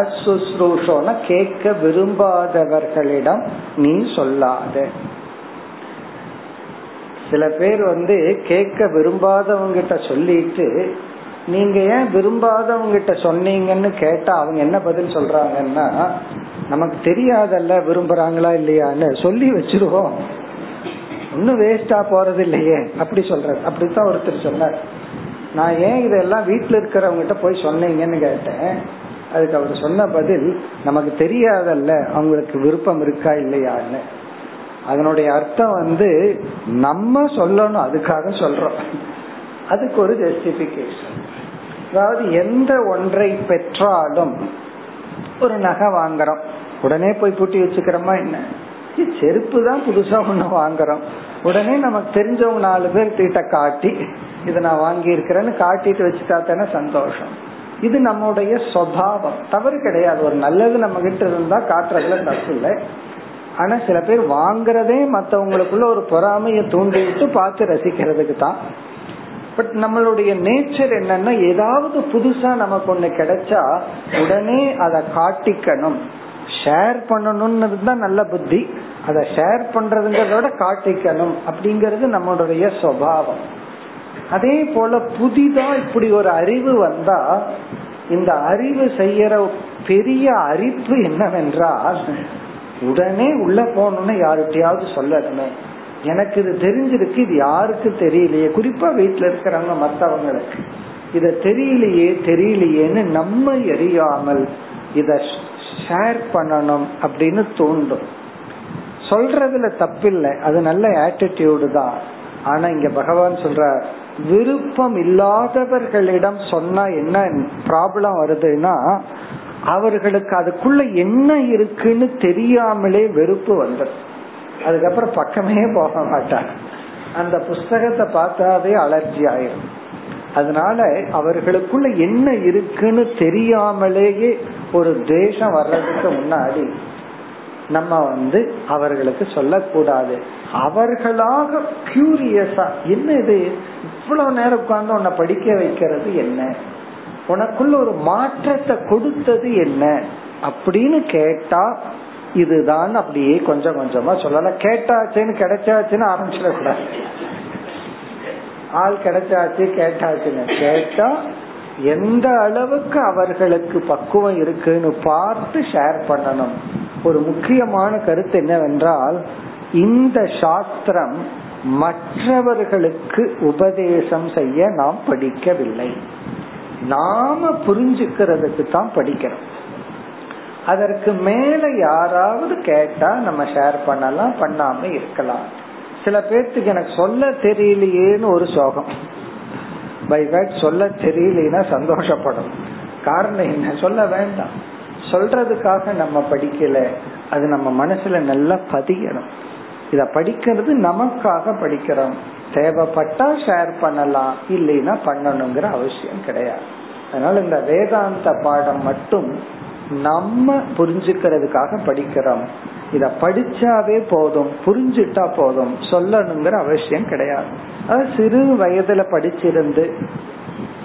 அசுஸ்ரூஷோனா கேட்க விரும்பாதவர்களிடம் நீ சொல்லாத. சில பேர் கேட்க விரும்பாதவங்கிட்ட சொல்லிட்டு, நீங்க ஏன் விரும்பாதவங்கிட்ட சொன்னீங்கன்னு கேட்டா அவங்க என்ன பதில் சொல்றாங்கன்னா, நமக்கு தெரியாதல்ல விரும்புறாங்களா இல்லையான்னு சொல்லி வச்சிருவோம், ஒன்னும் வேஸ்டா போறது இல்லையே அப்படி சொல்ற. அப்படித்தான் ஒருத்தர் சொன்னார், நான் ஏன் இதெல்லாம் வீட்டுல இருக்கிறவங்கிட்ட போய் சொன்னீங்கன்னு கேட்டேன். அதுக்கு அவர் சொன்ன பதில், நமக்கு தெரியாதல்ல அவங்களுக்கு விருப்பம் இருக்கா இல்லையான்னு. அதனுடைய அர்த்தம் நம்ம சொல்லணும், அதுக்காக சொல்றோம், அதுக்கு ஒரு ஜஸ்டிபிகேஷன். அதாவது எந்த ஒன்றை பெற்றாலும், ஒரு நகை வாங்குறோம், உடனே போய் பூட்டி வச்சுக்கிறோமா என்ன, செருப்பு தான் புதுசா ஒண்ணு வாங்குறோம், உடனே நமக்கு தெரிஞ்சவங்க 4 பேர் கிட்ட காட்டி இதை நான் வாங்கி இருக்கிறேன்னு காட்டிட்டு வச்சுட்டா தானே சந்தோஷம். இது நம்முடைய சுபாவம், தவறு கிடையாது. ஒரு நல்லது நம்ம கிட்ட இருந்தா காட்டுறதுல தப்பு இல்லை. ஆனா சில பேர் வாங்கறதே மத்தவங்களுக்குள்ள ஒரு பொறாமைய தூண்டிட்டு பார்த்து ரசிக்கிறதுக்கு தான். பட் நம்மளுடைய நேச்சர் என்னன்னா, ஏதாவது புதுசா நமக்கு ஒண்ணு கிடைச்சா உடனே அதை காட்டிக்கணும், ஷேர் பண்ணணும்ன்றது தான் நல்ல புத்தி. அதை ஷேர் பண்றதுங்கிறதோட காட்டிக்கணும் அப்படிங்கறது நம்மளுடைய சுபாவம். அதே போல புதிதா இப்படி ஒரு அறிவு வந்தா, இந்த அறிவு செய்யற பெரிய அரிப்பு என்னவென்றால், உடனே உள்ள போனோன்னு யாருட்டையாவது சொல்லணுமே, எனக்கு இது தெரிஞ்சிருக்கு, இது யாருக்கு தெரியலையே, குறிப்பா வீட்டுல இருக்கிறவங்க மத்தவங்களுக்கு இத தெரியலையே தெரியலையேன்னு நம்ம எரியாமல் இத ஷேர் பண்ணணும் அப்படின்னு தோண்டும். சொல்றதுல தப்பில்லை, அது நல்ல ஆட்டிடியூடு தான். ஆனா இங்க பகவான் சொல்ற, விருப்பம் இல்லாதவர்களிடம் சொன்னா என்ன ப்ராப்ளம் வருதுன்னா, அவர்களுக்கு அதுக்குள்ள என்ன இருக்குன்னு தெரியாமலே வெறுப்பு வந்துடும். அதுக்கப்புறம் பக்கமே போக மாட்டாங்க, அந்த புஸ்தகத்தை பார்த்தாவே அலர்ஜி ஆயிடும். அதனால அவர்களுக்குள்ள என்ன இருக்குன்னு தெரியாமலேயே ஒரு தேசம் வர்றதுக்கு முன்னாடி நம்ம அவர்களுக்கு சொல்லக்கூடாது. அவர்களாக கியூரியஸா, என்ன இது இவ்வளவு நேரம் உட்கார்ந்து உன்னை படிக்க வைக்கிறது என்ன, உனக்குள்ள ஒரு மாற்றத்தை கொடுத்தது என்ன அப்படின்னு கேட்டா இதுதான் அப்படியே கொஞ்சம் கொஞ்சமா சொல்லல. கேட்டாச்சுன்னு கிடைச்சாச்சுன்னு ஆரம்பிச்சிட கூடாது. ஆள் கிடைச்சாச்சு கேட்டாச்சுன்னு கேட்டா எந்த அளவுக்கு அவர்களுக்கு பக்குவம் இருக்குன்னு பார்த்து ஷேர் பண்ணணும். ஒரு முக்கியமான கருத்து என்னவென்றால், இந்த சாஸ்திரம் மற்றவர்களுக்கு உபதேசம் செய்ய நாம் படிக்கவில்லை, நாம புரிஞ்சுக்கிறதுக்கு தான் படிக்கிறோம். அதற்கு மேல யாராவது கேட்டா நம்ம ஷேர் பண்ணலாம், பண்ணாம இருக்கலாம். சில பேர்த்துக்கு எனக்கு சொல்ல தெரியலையேன்னு ஒரு சோகம், பை வேட் சொல்ல தெரியலனா சந்தோஷப்படும். காரணம் என்ன, சொல்ல வேண்டாம், சொல்றதுக்காக நம்ம படிக்கல, அது நம்ம மனசுல நல்லா பதியணும். இத படிக்கிறது நமக்காக படிக்கிறோம், தேவைப்பட்டா ஷேர் பண்ணலாம், இல்லைன்னா பண்ணணுங்கிற அவசியம் கிடையாது. அதனால இந்த வேதாந்த பாடம் மட்டும் நம்ம புரிஞ்சுக்கிறதுக்காக படிக்கிறோம். இத படிச்சாவே போதும், புரிஞ்சுட்டா போதும், சொல்லணுங்கிற அவசியம் கிடையாது. அது சிறு வயதுல படிச்சிருந்து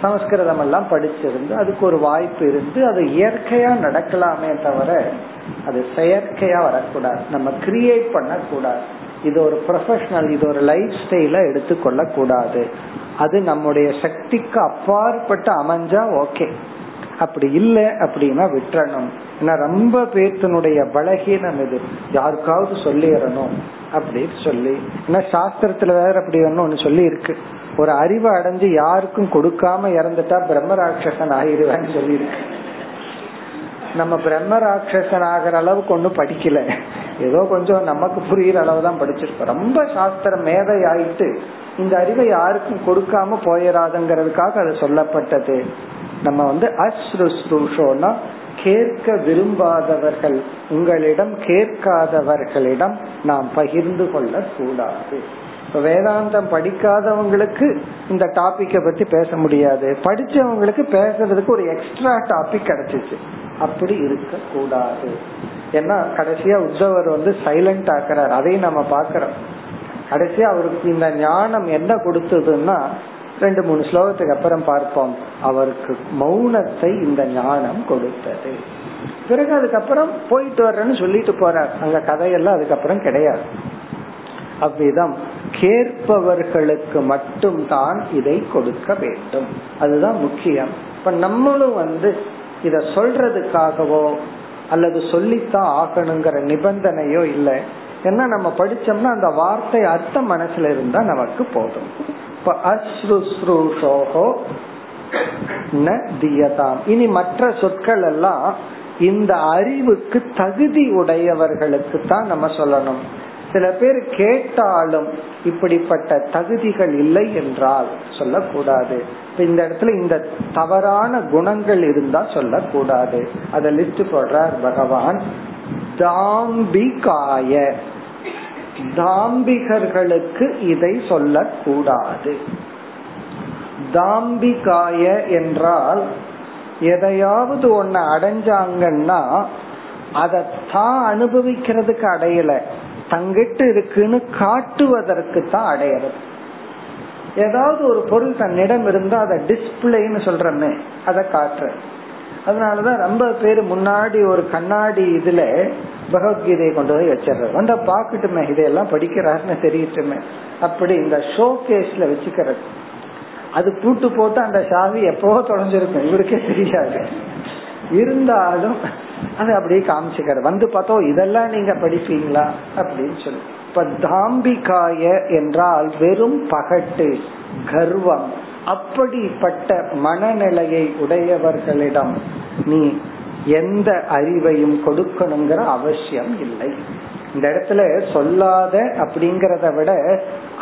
சமஸ்கிருதம் எல்லாம் படிச்சிருந்து அதுக்கு ஒரு வாய்ப்பு இருந்து அது இயற்கையா நடக்கலாமே தவிர அது செயற்கையா வரக்கூடாது, நம்ம கிரியேட் பண்ண கூடாது. இது ஒரு ப்ரொஃபஷனல், இது ஒரு லைஃப் ஸ்டைலா எடுத்துக்கொள்ள கூடாது. அது நம்முடைய சக்திக்கு அப்பாற்பட்டு அமைஞ்சா ஓகே, அப்படி இல்லை அப்படின்னா விட்டுறணும். ஏன்னா ரொம்ப பேர்த்தினுடைய பலகீனம் இது, யாருக்காவது சொல்லிடணும் அப்படின்னு சொல்லி. ஏன்னா சாஸ்திரத்துல வேற அப்படி ஒன்னு சொல்லி இருக்கு, ஒரு அறிவை அடைஞ்சு யாருக்கும் கொடுக்காம இறந்துட்டா பிரம்மராட்சசன் ஆகிடுவான்னு சொல்லி இருக்கு. நம்ம பிரம்மராட்சசன் ஆகிற அளவுக்கு ஒன்னும் படிக்கல, ஏதோ கொஞ்சம் நமக்கு புரியுற அளவுதான் படிச்சிருக்கோம். ரொம்ப சாஸ்திரம் மேதை ஆயிட்டு இந்த அறிவை யாருக்கும் கொடுக்காம போயிடாதுங்கிறதுக்காக அது சொல்லப்பட்டது. நம்ம அஸ்ருஷ்டூஷோனா கேட்க விரும்பாதவர்கள், உங்களிடம் கேட்காதவர்களிடம் நாம் பகிர்ந்து கொள்ள கூடாது. வேதாந்தம் படிக்காதவங்களுக்கு இந்த டாபிக்கை பத்தி பேச முடியாது, படிச்சவங்களுக்கு பேசுறதுக்கு ஒரு எக்ஸ்ட்ரா டாபிக் கிடைச்சிச்சு, அப்படி இருக்க கூடாது. ஏன்னா கடைசியா உத்தவர் சைலண்ட் ஆக்குறார், அதையும் நம்ம பாக்கிறோம். கடைசியா அவருக்கு இந்த ஞானம் என்ன கொடுத்ததுன்னா, ரெண்டு மூணு ஸ்லோகத்துக்கு அப்புறம் பார்ப்போம், அவருக்கு மௌனத்தை இந்த ஞானம் கொடுத்தது. பிறகு அதுக்கப்புறம் போயிட்டு வர்றேன்னு சொல்லிட்டு போறார், அங்க கதையெல்லாம் அதுக்கப்புறம் கிடையாது. அவ்விதம் கேட்பவர்களுக்கு மட்டும் தான் இதை கொடுக்க வேண்டும், அதுதான் முக்கியம். இப்ப நம்மளும் இத சொல்றதுக்காகவோ அல்லது சொல்லித்தான் ஆகணுங்கிற நிபந்தனையோ இல்லை. ஏன்னா நம்ம படிச்சோம்னா அந்த வார்த்தை அர்த்தம் மனசுல இருந்தா நமக்கு போதும். இனி மற்ற சொற்கள் எல்லாம் இந்த அறிவுக்கு தகுதி உடையவர்களுக்கு தான் நம்ம சொல்லணும். சில பேர் கேட்டாலும் இப்படிப்பட்ட தகுதிகள் இல்லை என்றால் சொல்லக்கூடாது. இந்த இடத்துல இந்த தவறான குணங்கள் இருந்தா சொல்லக்கூடாது. அத லிஸ்ட் போடுறார் பகவான். தாம்பிகாய, தாம்பிகர்களுக்கு இதை சொல்லக்கூடாது. தாம்பிகாய என்றால் எதையாவது ஒண்ணு அடைஞ்சாங்கன்னா அதை தான் அனுபவிக்கிறதுக்கு அடையல, தங்கிட்டு இருக்குன்னு காட்டுவதற்கு தான் அடையறது. ஏதாவது ஒரு பொருள் தன்னிடம் இருந்தா அதை டிஸ்பிளேன்னு சொல்றமே, அதை காட்டுற. அதனாலதான் ரொம்ப பேர் முன்னாடி ஒரு கண்ணாடி இதுல பகவத்கீதையை கொண்டு போய் வச்சிடறது, வந்தா பாக்கட்டுமே இதையெல்லாம் படிக்கிறாருன்னு தெரியட்டுமே, அப்படி இந்த ஷோ கேஸ்ல வச்சுக்கிறது. அது பூட்டு போட்டு அந்த சாவி எப்பவோ தொலைஞ்சிருக்கும், இவருக்கே தெரியாது. இருந்தாலும் அது அப்படியே காமிச்சுக்கிற, வந்து பார்த்தோம் இதெல்லாம் நீங்க படிப்பீங்களா அப்படின்னு சொல்லி. இப்ப தாம்பிகாய என்றால் வெறும் பகட்டு, கர்வம், அப்படிப்பட்ட மனநிலையை உடையவர்களிடம் நீ எந்த அறிவையும் கொடுக்கணுங்கிற அவசியம் இல்லை. இந்த இடத்துல சொல்லாத அப்படிங்கறத விட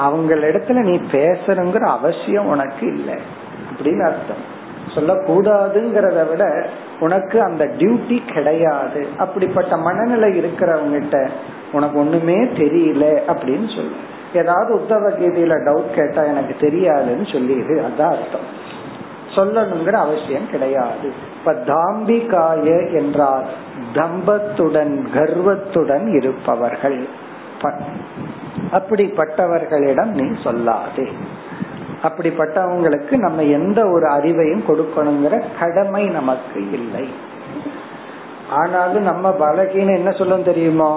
அவங்களிடத்துல நீ பேசணுங்கிற அவசியம் உனக்கு இல்லை அப்படின்னு அர்த்தம். சொல்லக்கூடாதுங்கிறத விட உனக்கு அந்த டியூட்டி கிடையாது. அப்படிப்பட்ட மனநிலை இருக்கிறவங்கிட்ட உனக்கு ஒண்ணுமே தெரியல அப்படின்னு சொல்லு. ஏதாவது உத்தவ கீதையில டவுட் கேட்டா எனக்கு தெரியாதுன்னு சொல்லிடு, அதான் அர்த்தம். சொல்லணுங்கிற அவசியம் கிடையாது. இப்ப தாம்பிகாய என்றால் தம்பத்துடன் கர்வத்துடன் இருப்பவர்கள், அப்படிப்பட்டவர்களிடம் நீ சொல்லாதே. அப்படிப்பட்டவங்களுக்கு நம்ம எந்த ஒரு அறிவையும் கொடுக்கணுங்கிற கடமை நமக்கு இல்லை. ஆனாலும் நம்ம பலகீனம் என்ன சொல்லணும் தெரியுமோ,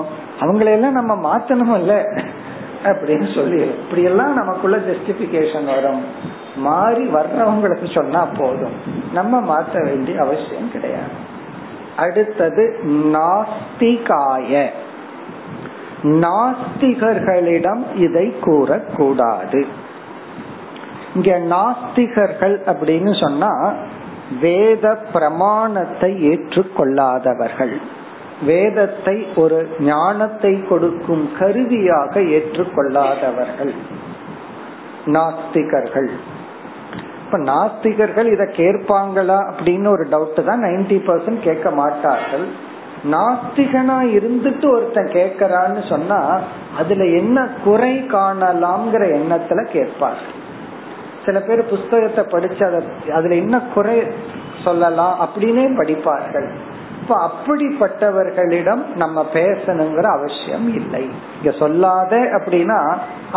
அவங்களெல்லாம் நம்ம மாத்தணும் இல்ல அப்படின்னு சொல்லி இப்படி எல்லாம் நமக்குள்ள ஜஸ்டிபிகேஷன் வரும். மாறி வர்றவங்களுக்கு சொன்னா போதும், நம்ம மாற்ற வேண்டிய அவசியம் கிடையாது. அடுத்தது நாஸ்திகாய, நாஸ்திகர்களிடம் இதை கூறக்கூடாது. இங்க நாஸ்திகர்கள் அப்படின்னு சொன்னா வேத பிரமாணத்தை ஏற்றுக்கொள்ளாதவர்கள், வேதத்தை ஒரு ஞானத்தை கொடுக்கும் கருவியாக ஏற்றுக்கொள்ளாதவர்கள் நாஸ்திகர்கள். இப்ப நாஸ்திகர்கள் இத கேட்பாங்களா அப்படின்னு ஒரு டவுட் தான், 90% கேட்க மாட்டார்கள். நாஸ்திகனா இருந்துட்டு ஒருத்தன் கேட்கறான்னு சொன்னா அதுல என்ன குறை காணலாம்ங்கிற எண்ணத்துல கேட்பார்கள். சில பேர் புஸ்தகத்தை படிச்சு அதுல என்ன குறை சொல்லலாம் அப்படின்னே படிப்பார்கள். இப்ப அப்படிப்பட்டவர்களிடம் நம்ம பேசணுங்கிற அவசியம் இல்லை. இங்க சொல்லாத அப்படின்னா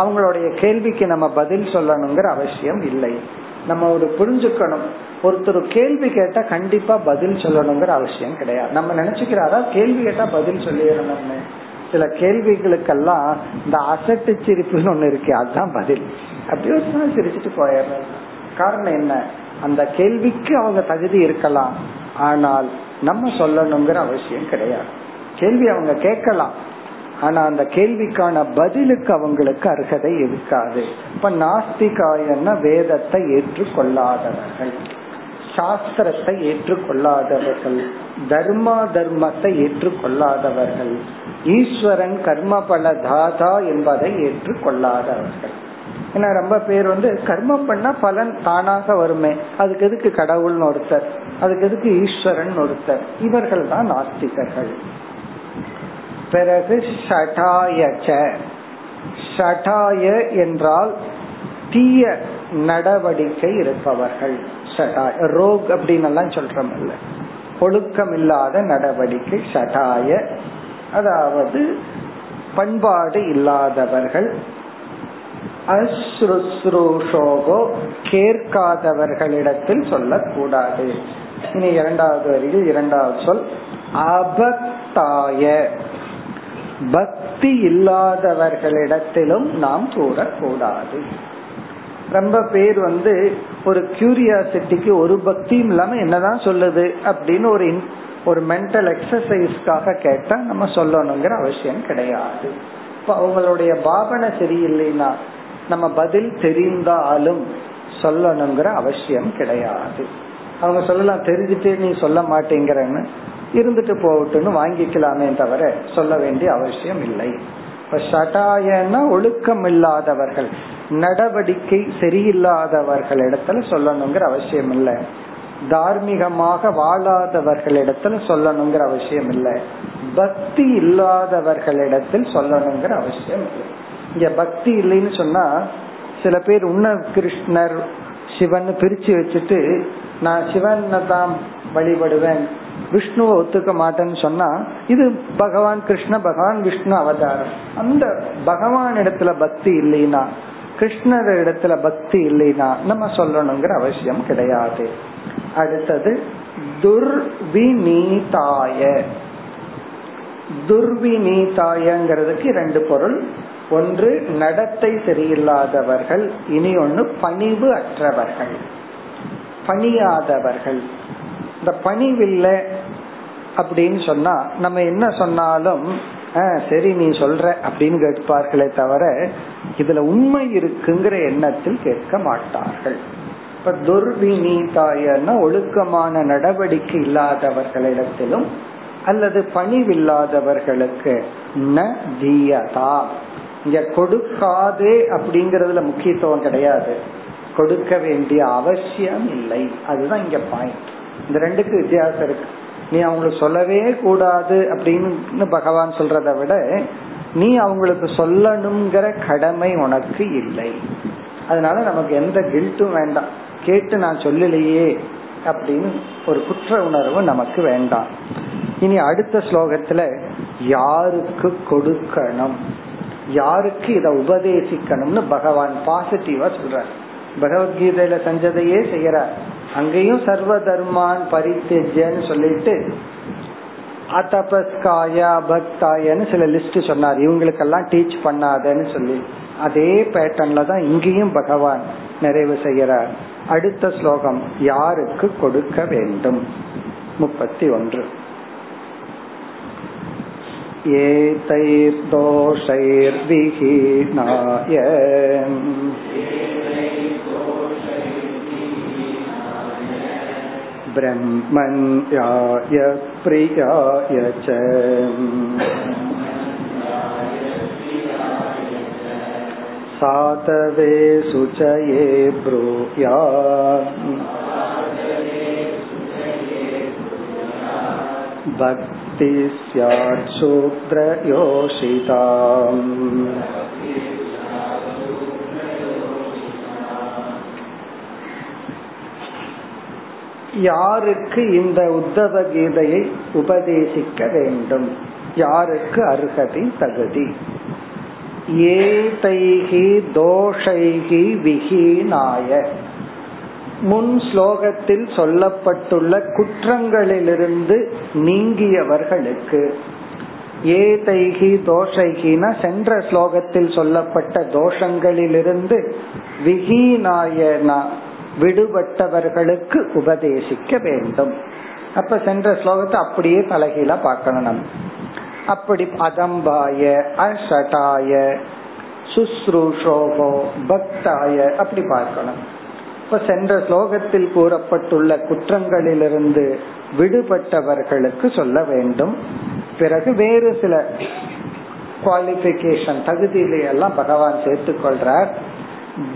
அவங்களுடைய கேள்விக்கு நம்ம பதில் சொல்லணுங்கிற அவசியம் இல்லை. நம்ம ஒரு புரிஞ்சுக்கணும், ஒருத்தர் கேள்வி கேட்டா கண்டிப்பா பதில் சொல்லணுங்கிற அவசியம் கிடையாது. நம்ம நினைச்சுக்கிறாரா கேள்வி கேட்டா பதில் சொல்லிடணும்னு? சில கேள்விகளுக்கெல்லாம் இந்த அசட்டு சிரிப்புன்னு ஒண்ணு இருக்கு, அதுதான் பதில். அப்படியே சிரிச்சுட்டு போயிடணும். காரணம் என்ன? அந்த கேள்விக்கு அவங்க தகுதி இருக்கலாம், ஆனால் நம்ம சொல்லணுங்கிற அவசியம் கிடையாது. கேள்வி அவங்க கேட்கலாம், ஆனா அந்த கேள்விக்கான பதிலுக்கு அவங்களுக்கு அர்ஹதை இருக்காது. இப்ப நாஸ்திகாயன்னா வேதத்தை ஏற்றுக்கொள்ளாதவர்கள், சாஸ்திரத்தை ஏற்றுக்கொள்ளாதவர்கள், தர்மா தர்மத்தை ஏற்றுக்கொள்ளாதவர்கள், ஈஸ்வரன் கர்ம பல தாதா என்பதை ஏற்றுக்கொள்ளாதவர்கள். ஏன்னா ரொம்ப பேர் கர்ம பண்ண பலன் தானாக வருமே, அதுக்கு எதுக்கு கடவுள்னு ஒருத்தர், அதுக்கு எதுக்கு ஈஸ்வரன் ஒருத்தர், இவர்கள் தான் நாஸ்திகர்கள். பிறகு ஷடாயச, ஷடாய என்றால் தீய நடவடிக்கை இருப்பவர்கள். ரோக் அப்படின்னு எல்லாம் சொல்றோம் இல்ல, ஒழுக்கம் இல்லாத நடவடிக்கை ஷடாய, அதாவது பண்பாடு இல்லாதவர்கள். அஸ்ருஸ்ரூஷோகோ, கேட்காதவர்களிடத்தில் சொல்லக்கூடாது. இனி இரண்டாவது வரியில் இரண்டாவது சொல் அபக்தாய, பக்தி இல்லாதவர்களிடத்திலும் நாம் கூறக்கூடாது. ரொம்ப பேர் ஒரு கியூரியாசிட்டிக்கு ஒரு பக்தியும் இல்லாம என்னதான் சொல்லுது அப்படின்னு ஒரு மென்டல் எக்ஸசைஸ்க்காக கேட்டா நம்ம சொல்லணுங்கிற அவசியம் கிடையாது. இப்ப அவங்களுடைய பாவனை சரியில்லைன்னா நம்ம பதில் தெரிந்தாலும் சொல்லணுங்கிற அவசியம் கிடையாது. அவங்க சொல்லலாம், தெரிஞ்சுட்டு நீ சொல்ல மாட்டேங்கிறன்னு, இருந்துட்டு போகட்டுன்னு வாங்கிக்கலாமே தவிர சொல்ல வேண்டிய அவசியம் இல்லை. இப்ப சடாயன்னா ஒழுக்கம் இல்லாதவர்கள், நடவடிக்கை சரியில்லாதவர்கள் இடத்துல சொல்லணுங்கிற அவசியம் இல்லை. தார்மீகமாக வாழாதவர்களிடத்துல சொல்லணுங்கிற அவசியம் இல்லை. பக்தி இல்லாதவர்களிடத்தில் சொல்லணுங்கிற அவசியம் இல்லை. இங்க பக்தி இல்லைன்னு சொன்னா சில பேர் உன்ன கிருஷ்ணர் சிவன் பிரிச்சு வச்சுட்டு நான் சிவனை தான் வழிபடுவேன், விஷ்ணுவை ஒத்துக்க மாட்டேன்னு சொன்னா இது பகவான் கிருஷ்ண பகவான் விஷ்ணு அவதாரம். அந்த பகவான் இடத்துல பக்தி இல்லைன்னா, கிருஷ்ணர் இடத்துல பக்தி இல்லைன்னா நம்ம சொல்லணுங்கிற அவசியம் கிடையாது. அடுத்தது துர்விநீதாய, துர்விநீதாயங்கிறதுக்கு ரெண்டு பொருள். ஒன்று நடத்தை சரியில்லாதவர்கள், இனி ஒன்று பணிவு அற்றவர்கள், பணியாதவர்கள். இந்த பணிவில்லை அப்படின்னு சொன்னா நம்ம என்ன சொன்னாலும் சரி நீ சொல்ற அப்படின்னு கேட்பார்களே தவிர இதுல உண்மை இருக்குங்கிற எண்ணத்தில் கேட்க மாட்டார்கள். இப்ப துர்விநீதாயன்னா ஒழுக்கமான நடவடிக்கை இல்லாதவர்களிடத்திலும் அல்லது பணிவில்லாதவர்களுக்கு ந தீயதா. இங்க கொடுக்காதே அப்படிங்கறதுல முக்கியத்துவம் கிடையாது, கொடுக்க வேண்டிய அவசியம் இல்லை. அதுதான் இங்க பாயிண்ட். இந்த ரெண்டுக்கு வித்தியாசம் இருக்கு. நீ அவங்களுக்கு சொல்லவே கூடாது அப்படின்னு பகவான் சொல்றத விட நீ அவங்களுக்கு சொல்லணுங்கிற கடமை உனக்கு இல்லை. அதனால நமக்கு எந்த கில்ட்டும் வேண்டாம், கேட்டு நான் சொல்லலையே அப்படின்னு ஒரு குற்ற உணர்வு நமக்கு வேண்டாம். இனி அடுத்த ஸ்லோகத்துல யாருக்கு கொடுக்கணும், யாருக்கு இத உபதேசிக்கணும்னு பகவான் பாசிட்டிவா சொல்றார். பகவத்கீதையில செஞ்சதையே செய்யறார். அங்கேயும் சர்வ தர்மான் பரித்தேஜன்னு சொல்லிட்டு அதபஸ்காயா பக்தாயன்னு சில லிஸ்ட் சொன்னார், இவங்களுக்கெல்லாம் டீச் பண்ணாதன்னு சொல்லி. அதே பேட்டர்ன்ல தான் இங்கேயும் பகவான் நிறைவு செய்கிறார். அடுத்த ஸ்லோகம் யாருக்கு கொடுக்க வேண்டும்? 31. ஏதைர்தோஷைர்விஹீனாய பிரம்மண்யாய ப்ரியாய ச சாதவே சுச்சயே ப்ரூயா. பக்தி ஸ்யாத் சூத்ரயோஷிதாம். யாருக்கு இந்த உத்தவ கீதையை உபதேசிக்க வேண்டும்? யாருக்கு அருகதை தகுதி? ஏதைஹி தோஷைஹி விஹீனாய, முன் ஸ்லோகத்தில் சொல்லப்பட்டுள்ள குற்றங்களிலிருந்து நீங்கியவர்களுக்கு. ஏதைஹி தோஷைஹினா சென்ற ஸ்லோகத்தில் சொல்லப்பட்ட தோஷங்களிலிருந்து விஹீனாயனா விடுபட்டவர்களுக்கு உபதேசிக்க வேண்டும். அப்ப சென்ற ஸ்லோகத்தை அப்படியே தலைகீழா பார்க்கணும். அப்படி அதம்பாய அஷடாய சுஸ்ரூஷோகோ பக்தாய அப்படி பார்க்கணும். இப்ப சென்ற ஸ்லோகத்தில் கூறப்பட்டுள்ள குற்றங்களிலிருந்து விடுபட்டவர்களுக்கு சொல்ல வேண்டும். பிறகு வேறு சில குவாலிபிகேஷன் தகுதியிலையெல்லாம் பகவான் சேர்த்துக்கொள்றார்.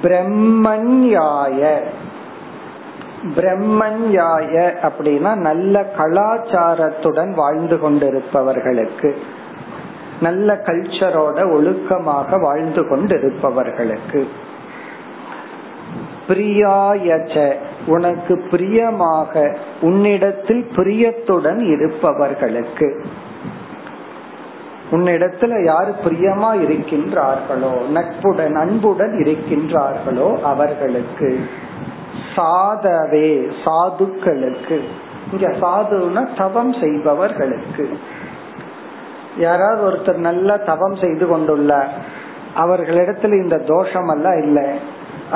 பிரம்மண்யாய, பிரம்மண்யாய அப்படின்னா நல்ல கலாச்சாரத்துடன் வாழ்ந்து கொண்டிருப்பவர்களுக்கு, நல்ல கல்ச்சரோட ஒழுக்கமாக வாழ்ந்து கொண்டிருப்பவர்களுக்கு. பிரியாயச்ச உனக்கு பிரியமாக, உன்னிடத்தில் பிரியத்துடன் இருப்பவர்களுக்கு. உன்னிடத்துல யாரு பிரியமா இருக்கின்றார்களோ, நட்புடன் அன்புடன் இருக்கின்றார்களோ அவர்களுக்கு. சாதவே சாதுக்களுக்கு, இங்க சாதுனா தவம் செய்பவர்களுக்கு. யாராவது ஒருத்தர் நல்லா தவம் செய்து கொண்டுள்ளார், அவர்களிடத்துல இந்த தோஷம் எல்லாம் இல்லை,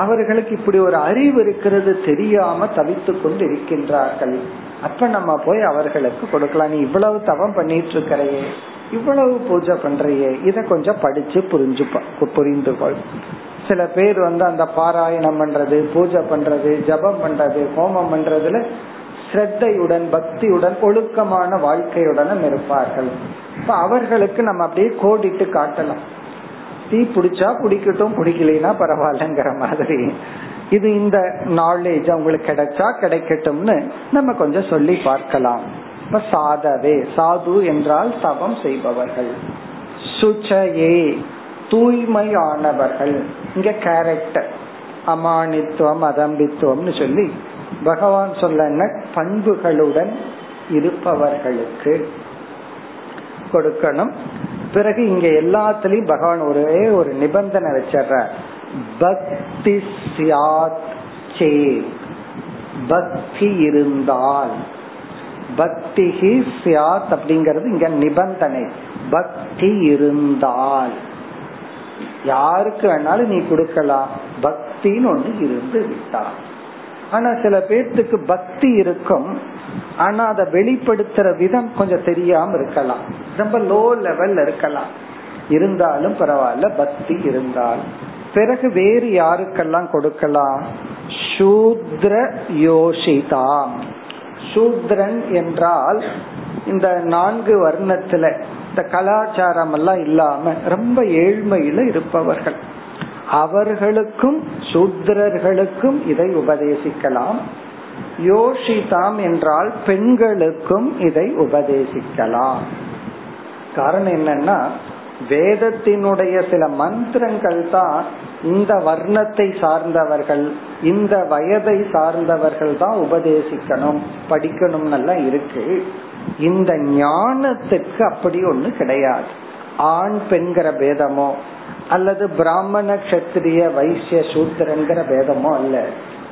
அவர்களுக்கு இப்படி ஒரு அறிவு இருக்கிறது தெரியாம தவித்து கொண்டு இருக்கின்றார்கள், அப்ப நம்ம போய் அவர்களுக்கு கொடுக்கலாம். நீ இவ்வளவு தவம் பண்ணிட்டு இருக்கிறையே, இவ்வளவு பூஜை பண்றியே, இத கொஞ்சம் படிச்சு புரிந்துகொள். சில பேர் அந்த பாராயணம் பண்றது, பூஜை பண்றது, ஜபம் பண்றது, ஹோமம் பண்றதுல ஸ்ரத்தையுடன் பக்தியுடன் ஒழுக்கமான வாழ்க்கையுடனும் இருப்பார்கள். இப்ப அவர்களுக்கு நம்ம அப்படியே கோடிட்டு காட்டலாம். தீ பிடிச்சா பிடிக்கட்டும், பிடிக்கலைன்னா பரவாயில்லங்கிற மாதிரி. இது இந்த நாலேஜ் அவங்களுக்கு கிடைச்சா கிடைக்கட்டும்னு நம்ம கொஞ்சம் சொல்லி பார்க்கலாம். சாதவே சாது என்றால் தவம் செய்பவர்கள். சுச்சயே தூய்மையானவர்கள். இங்க கேரக்டர் அமானித்துவம் அதம்பித்துவம்னு சொல்லி பகவான் சொல்ல பண்புகளுடன் இருப்பவர்களுக்கு கொடுக்கணும். பிறகு இங்க எல்லாத்துலயும் பகவான் ஒரே ஒரு நிபந்தனை வச்சிடற, பக்தி ஸ்யாத் சே, பக்தி இருந்தால். பக்தி ஸ்யாத் அப்படிங்கிறது இங்க நிபந்தனை. பக்தி இருந்தால் யாருக்கு வேணாலும் நீ கொடுக்கலாம், பக்தின்னு ஒண்ணு இருந்து விட்டால். ஆனா சில பேர்த்துக்கு பக்தி இருக்கும், ஆனா அதை வெளிப்படுத்துற விதம் கொஞ்சம் தெரியாம இருக்கலாம், ரொம்ப லோ லெவல்ல இருக்கலாம். இருந்தாலும் பரவாயில்ல, பக்தி இருந்தால். பிறகு வேறு யாருக்கெல்லாம் கொடுக்கலாம்? சூத்ர யோஷிதாம். சூத்ரன் என்றால் இந்த 4 வர்ணத்துல இந்த கலாச்சாரம் எல்லாம் இல்லாம ரொம்ப ஏழ்மையில இருப்பவர்கள், அவர்களுக்கும் சூத்ரர்களுக்கும் இதை உபதேசிக்கலாம். யோஷிதாம் என்றால் பெண்களுக்கும் இதை உபதேசிக்கலாம். காரணம் என்னன்னா, வேதத்தினுடைய சில மந்திரங்கள் தான் இந்த வர்ணத்தை சார்ந்தவர்கள், இந்த வயதை சார்ந்தவர்கள் தான் உபதேசிக்கணும், படிக்கணும் எல்லாம் இருக்கு. இந்த ஞானத்துக்கு அப்படி ஒண்ணு கிடையாது. ஆண் பெண்கிற பேதமோ அல்லது பிராமண கஷத்திரிய வைசிய சூத்திரங்கிற பேதமோ அல்ல.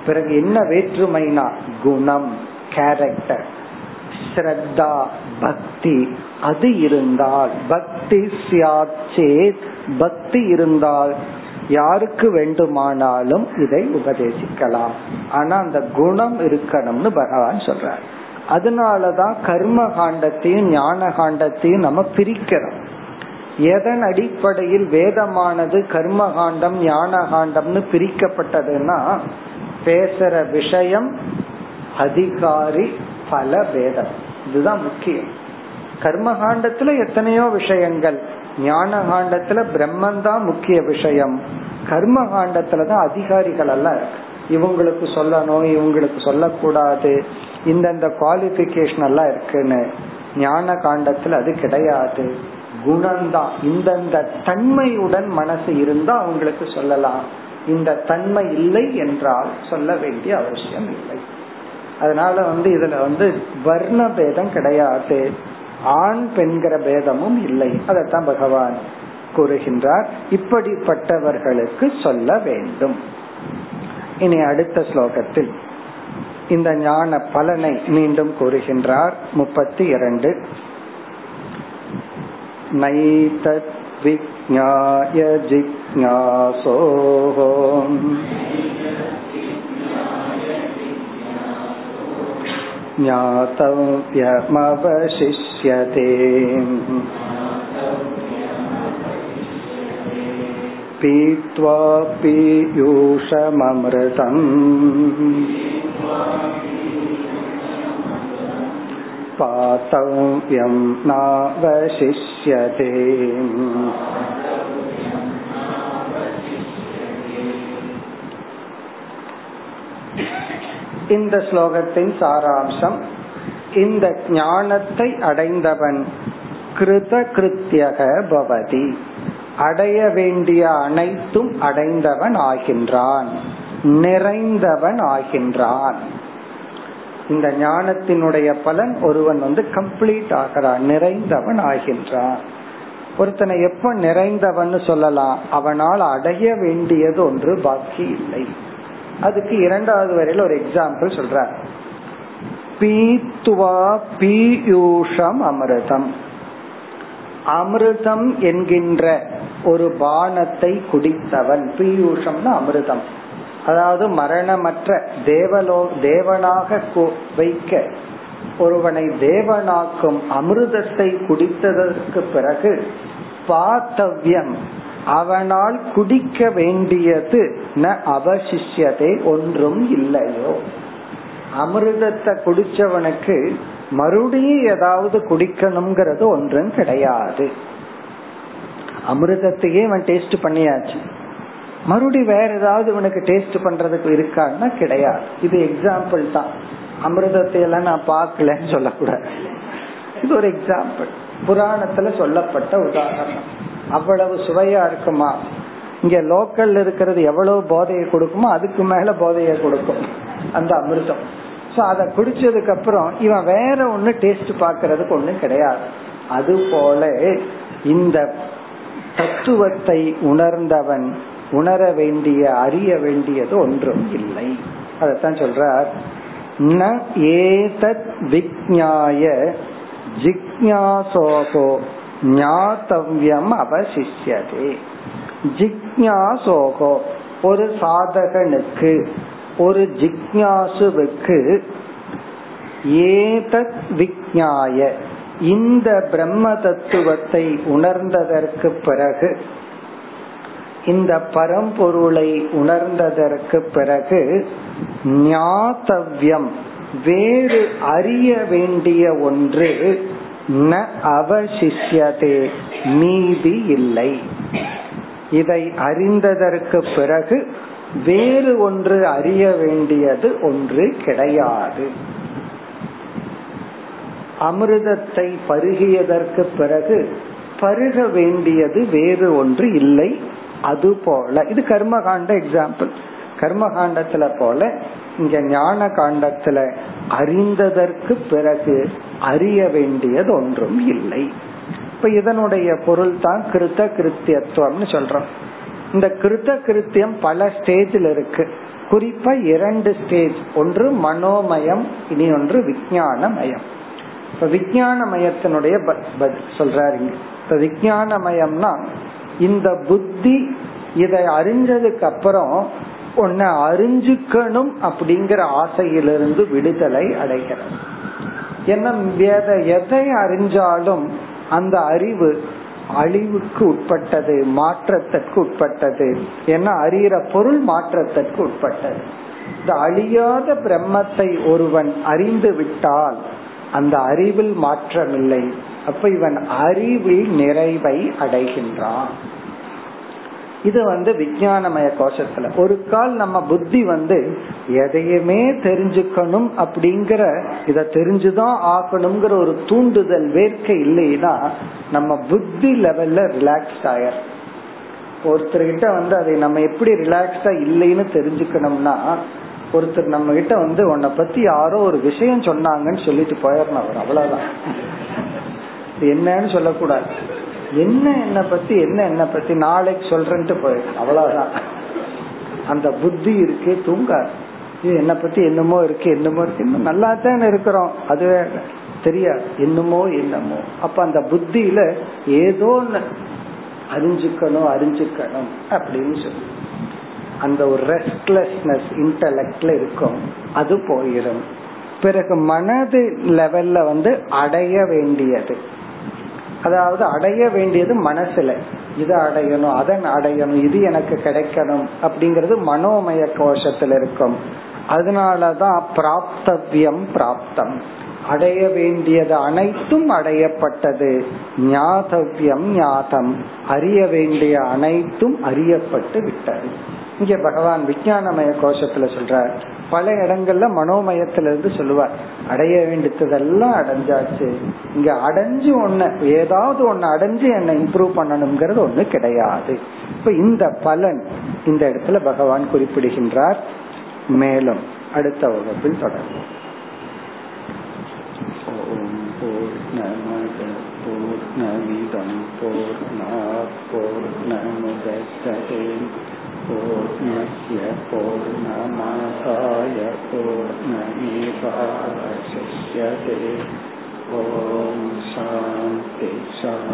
பிறகு என்ன வேற்றுமைனா குணம், கேரக்டர். ஸ்ரத்தா பக்தி அது இருந்தால், பக்தி ஸ்யாச்சேத் பக்தி இருந்தால் யாருக்கு வேண்டுமானாலும் இதை உபதேசிக்கலாம். ஆனா அந்த குணம் இருக்கணும்னு பகவான் சொல்றார். அதனாலதான் கர்ம காண்டத்தையும் ஞான காண்டத்தையும் நம்ம பிரிக்கிறோம். எதன் அடிப்படையில் வேதமானது கர்ம காண்டம் ஞான காண்டம்னு பிரிக்கப்பட்டதுன்னா, பேசுற விஷயம், அதிகாரி, பல வேதம், இதுதான் முக்கியம். கர்மகாண்டத்துல எத்தனையோ விஷயங்கள், ஞான காண்டத்துல பிரம்மந்தான் முக்கிய விஷயம். கர்ம காண்டத்துலதான் அதிகாரிகள் எல்லாம் இருக்கு. இவங்களுக்கு சொல்லணும், இவங்களுக்கு சொல்லக்கூடாது, இந்த குவாலிபிகேஷன் எல்லாம் இருக்குன்னு. ஞான காண்டத்துல அது கிடையாது. குணம்தான் இந்த தன்மையுடன் மனசு இருந்தா அவங்களுக்கு சொல்லலாம். இந்த தன்மை இல்லை என்றால் சொல்ல வேண்டிய அவசியம் இல்லை. அதனால இதுல வர்ண பேதம் கிடையாது, ஆண் பெண்கிற பேதமும் இல்லை. அதத்தான் பகவான் கூறுகின்றார், இப்படிப்பட்டவர்களுக்கு சொல்ல வேண்டும். இனி அடுத்த ஸ்லோகத்தில் இந்த ஞான பலனை மீண்டும் கூறுகின்றார். 32 நைதத் விஜ்ஞாய ஜிக்ஞாசோ ஞாதவ்யம் அவசிஷ்யதே பீத்வா பீயூஷமம்ருதம் பாதவ்யம் நாவசிஷ்யதே. இந்த ஸ்லோகத்தின் சாராம்சம், இந்த ஞானத்தை அடைந்தவன் கிருத கிருத்யக பவதி, அடைய வேண்டிய அனைத்தும் அடைந்தவன் ஆகின்றான், நிறைந்தவன் ஆகின்றான். இந்த ஞானத்தினுடைய பலன் ஒருவன் கம்ப்ளீட் ஆகிறான், நிறைந்தவன் ஆகின்றான். ஒருத்தனை எப்ப நிறைந்தவன் சொல்லலாம்? அவனால் அடைய வேண்டியது ஒன்று பாக்கி இல்லை. அதுக்கு இரண்டாவது வரையில ஒரு எக்ஸாம்பிள் சொல்ற, பீத்வா பீயூஷம் அமிர்தம், அமிர்தம் என்கின்ற ஒரு பானத்தை குடித்தவன். பீயூஷம்னா அமிர்தம், அதாவது மரணமற்ற தேவனாக வைக்க ஒருவனை தேவனாக்கும் அமிர்தத்தை குடித்ததற்கு பிறகு பாத்தவ்யம் அவனால் குடிக்க வேண்டியது ந அவசிஷ்யதே ஒன்றும் இல்லையோ. அமிர்தத்தை குடிச்சவனுக்கு மறுபடியும் ஏதாவது குடிக்கணும்ங்கிறது ஒன்றும் கிடையாது. அமிர்தத்தையே அவன் டேஸ்ட் பண்ணியாச்சு, மறுபடியும் வேற ஏதாவது இவனுக்கு டேஸ்ட் பண்றதுக்கு இருக்கான்னா கிடையாது. இது எக்ஸாம்பிள் தான், அமிர்தத்தை எல்லாம் நான் பார்க்கலன்னு சொல்லக்கூடாது. இது ஒரு எக்ஸாம்பிள், புராணத்துல சொல்லப்பட்ட உதாரணம். அவ்வளவு சுவையா இருக்குமா? இங்க லோக்கல் இருக்கிறது எவ்வளவு போதையை கொடுக்குமோ அதுக்கு மேல போதையை கொடுக்கும் அந்த அமிர்தம். சோ அதை குடிச்சதுக்கு அப்புறம் இவன் வேற ஒண்ணு டேஸ்ட் பாக்குறதுக்கு ஒண்ணு கிடையாது. அது போல இந்த தத்துவத்தை உணர்ந்தவன் உணர வேண்டிய அறிய வேண்டியது ஒன்றும் இல்லை. அதத்தான் சொல்றார், ந ஏதத் விக்ஞாய ஜிக்ஞாசோகோ ஞாதவ்யம் அவசிஷ்யதே. ஜிக்ஞாசோகோ ஒரு சாதகனுக்கு, ஒரு ஜிக்ஞாசுவுக்கு, ஏதத் விக்ஞாய இந்த பிரம்ம தத்துவத்தை உணர்ந்ததற்கு பிறகு, இந்த பரம்பொருளை உணர்ந்ததற்கு பிறகு, ஞாதவ்யம் வேறு அறிய வேண்டிய ஒன்று ந அவசிஷ்யதே மீதி இல்லை. இதை அறிந்ததற்கு பிறகு வேறு ஒன்று அறிய வேண்டியது ஒன்று கிடையாது. அமிர்தத்தை பருகியதற்கு பிறகு பருக வேண்டியது வேறு ஒன்று இல்லை. அது போல இது கர்மகாண்ட எக்ஸாம்பிள். கர்மகாண்டத்துல போல இங்க ஞான காண்டத்துல அறிந்ததற்கு பிறகு அறிய வேண்டியது ஒன்றும் இல்லை. இப்ப இதனுடைய பொருள் தான் கிருத்த கிருத்தியத்துவம்னு சொல்றோம். இந்த கிருத்த கிருத்தியம் பல ஸ்டேஜில் இருக்கு. குறிப்பா 2 ஸ்டேஜ், ஒன்று மனோமயம், இனி ஒன்று விஞ்ஞானமயம். இப்ப விஞ்ஞானமயத்தினுடைய சொல்றாரு. இப்ப விஞ்ஞானமயம்னா இந்த புத்தி இதை அறிஞ்சதுக்கு அப்புறம் ஒன்ன அறிஞ்சுக்கணும் அப்படிங்கிற ஆசையிலிருந்து விடுதலை அடைகிறது. என்ன எதை அறிஞ்சாலும் அந்த அறிவு அழிவுக்கு உட்பட்டது, மாற்றத்திற்கு உட்பட்டது. ஏன்னா அறிகிற பொருள் மாற்றத்திற்கு உட்பட்டது. இந்த அழியாத பிரம்மத்தை ஒருவன் அறிந்து விட்டால் அந்த அறிவில் மாற்றமில்லை. அப்ப இவன் அறிவில் நிறைவை அடைகின்றான். இது விஞ்ஞானமய கோஷத்துல ஒரு கால் நம்ம புத்தி எதையுமே தெரிஞ்சுக்கணும் அப்படிங்கிற இத தெரிஞ்சுதான் ஆகணுங்கிற ஒரு தூண்டுதல் வேர்க்க இல்லைன்னா நம்ம புத்தி லெவல்ல ரிலாக்ஸ்ட் ஆயிரு. ஒருத்தர்கிட்ட அதை நம்ம எப்படி ரிலாக்ஸ்டா இல்லைன்னு தெரிஞ்சுக்கணும்னா, ஒருத்தர் நம்ம கிட்ட உன்னை பத்தி யாரோ ஒரு விஷயம் சொன்னாங்கன்னு சொல்லிட்டு போயிடணும், அவ்வளவுதான். என்னன்னு சொல்லக்கூடாது, என்ன என்ன பத்தி என்ன என்ன பத்தி நாளைக்கு சொல்றேன்ட்டு போயிடும், அவ்வளவுதான். அந்த புத்தி இருக்கு தூங்காது, என்ன பத்தி என்னமோ இருக்கு என்னமோ இருக்கு, இன்னும் நல்லா தான் இருக்கிறோம், அது தெரியாது, என்னமோ என்னமோ. அப்ப அந்த புத்தியில ஏதோ அறிஞ்சுக்கணும் அறிஞ்சுக்கணும் அப்படின்னு சொல்லி அந்த ஒரு ரெஸ்ட்லெஸ்னஸ் இன்டலெக்ட்ல இருக்கும், அது போயிடும். பிறகு மனது லெவல்ல அடைய வேண்டியது, அதாவது அடைய வேண்டியது மனசுல இதை அடையணும் அதன் அடையணும் இது எனக்கு கிடைக்கணும் அப்படிங்கறது மனோமய கோஷத்துல இருக்கும். அதனாலதான் பிராப்தவ்யம் பிராப்தம், அடைய வேண்டியது அனைத்தும் அடையப்பட்டது. ஞாதவ்யம் ஞாதம், அறிய வேண்டிய அனைத்தும் அறியப்பட்டு விட்டது. இங்க பகவான் விஞ்ஞானமய கோஷத்துல சொல்றார். பல இடங்கள்ல மனோமயத்திலிருந்து சொல்லுவார் அடைய வேண்டியதெல்லாம் அடைஞ்சாச்சு. இங்க அடைஞ்சு ஒண்ணு ஏதாவது ஒண்ணு அடைஞ்சு என்ன இம்ப்ரூவ் பண்ணணும்ங்கிறது ஒண்ணு கிடையாது. இப்ப இந்த பலன் இந்த இடத்துல பகவான் குறிப்பிடுகின்றார். மேலும் அடுத்த வகுப்பில் தொடரும். ஓம் பூர்ணமத் பூர்ணமிதம் பூர்ணாத் பூர்ணமுதச்யதே பூர்ணஸ்ய பூர்ணமாதாய பூர்ணமேவாவசிஷ்யதே. ஓம் சாந்தி சாந்தி.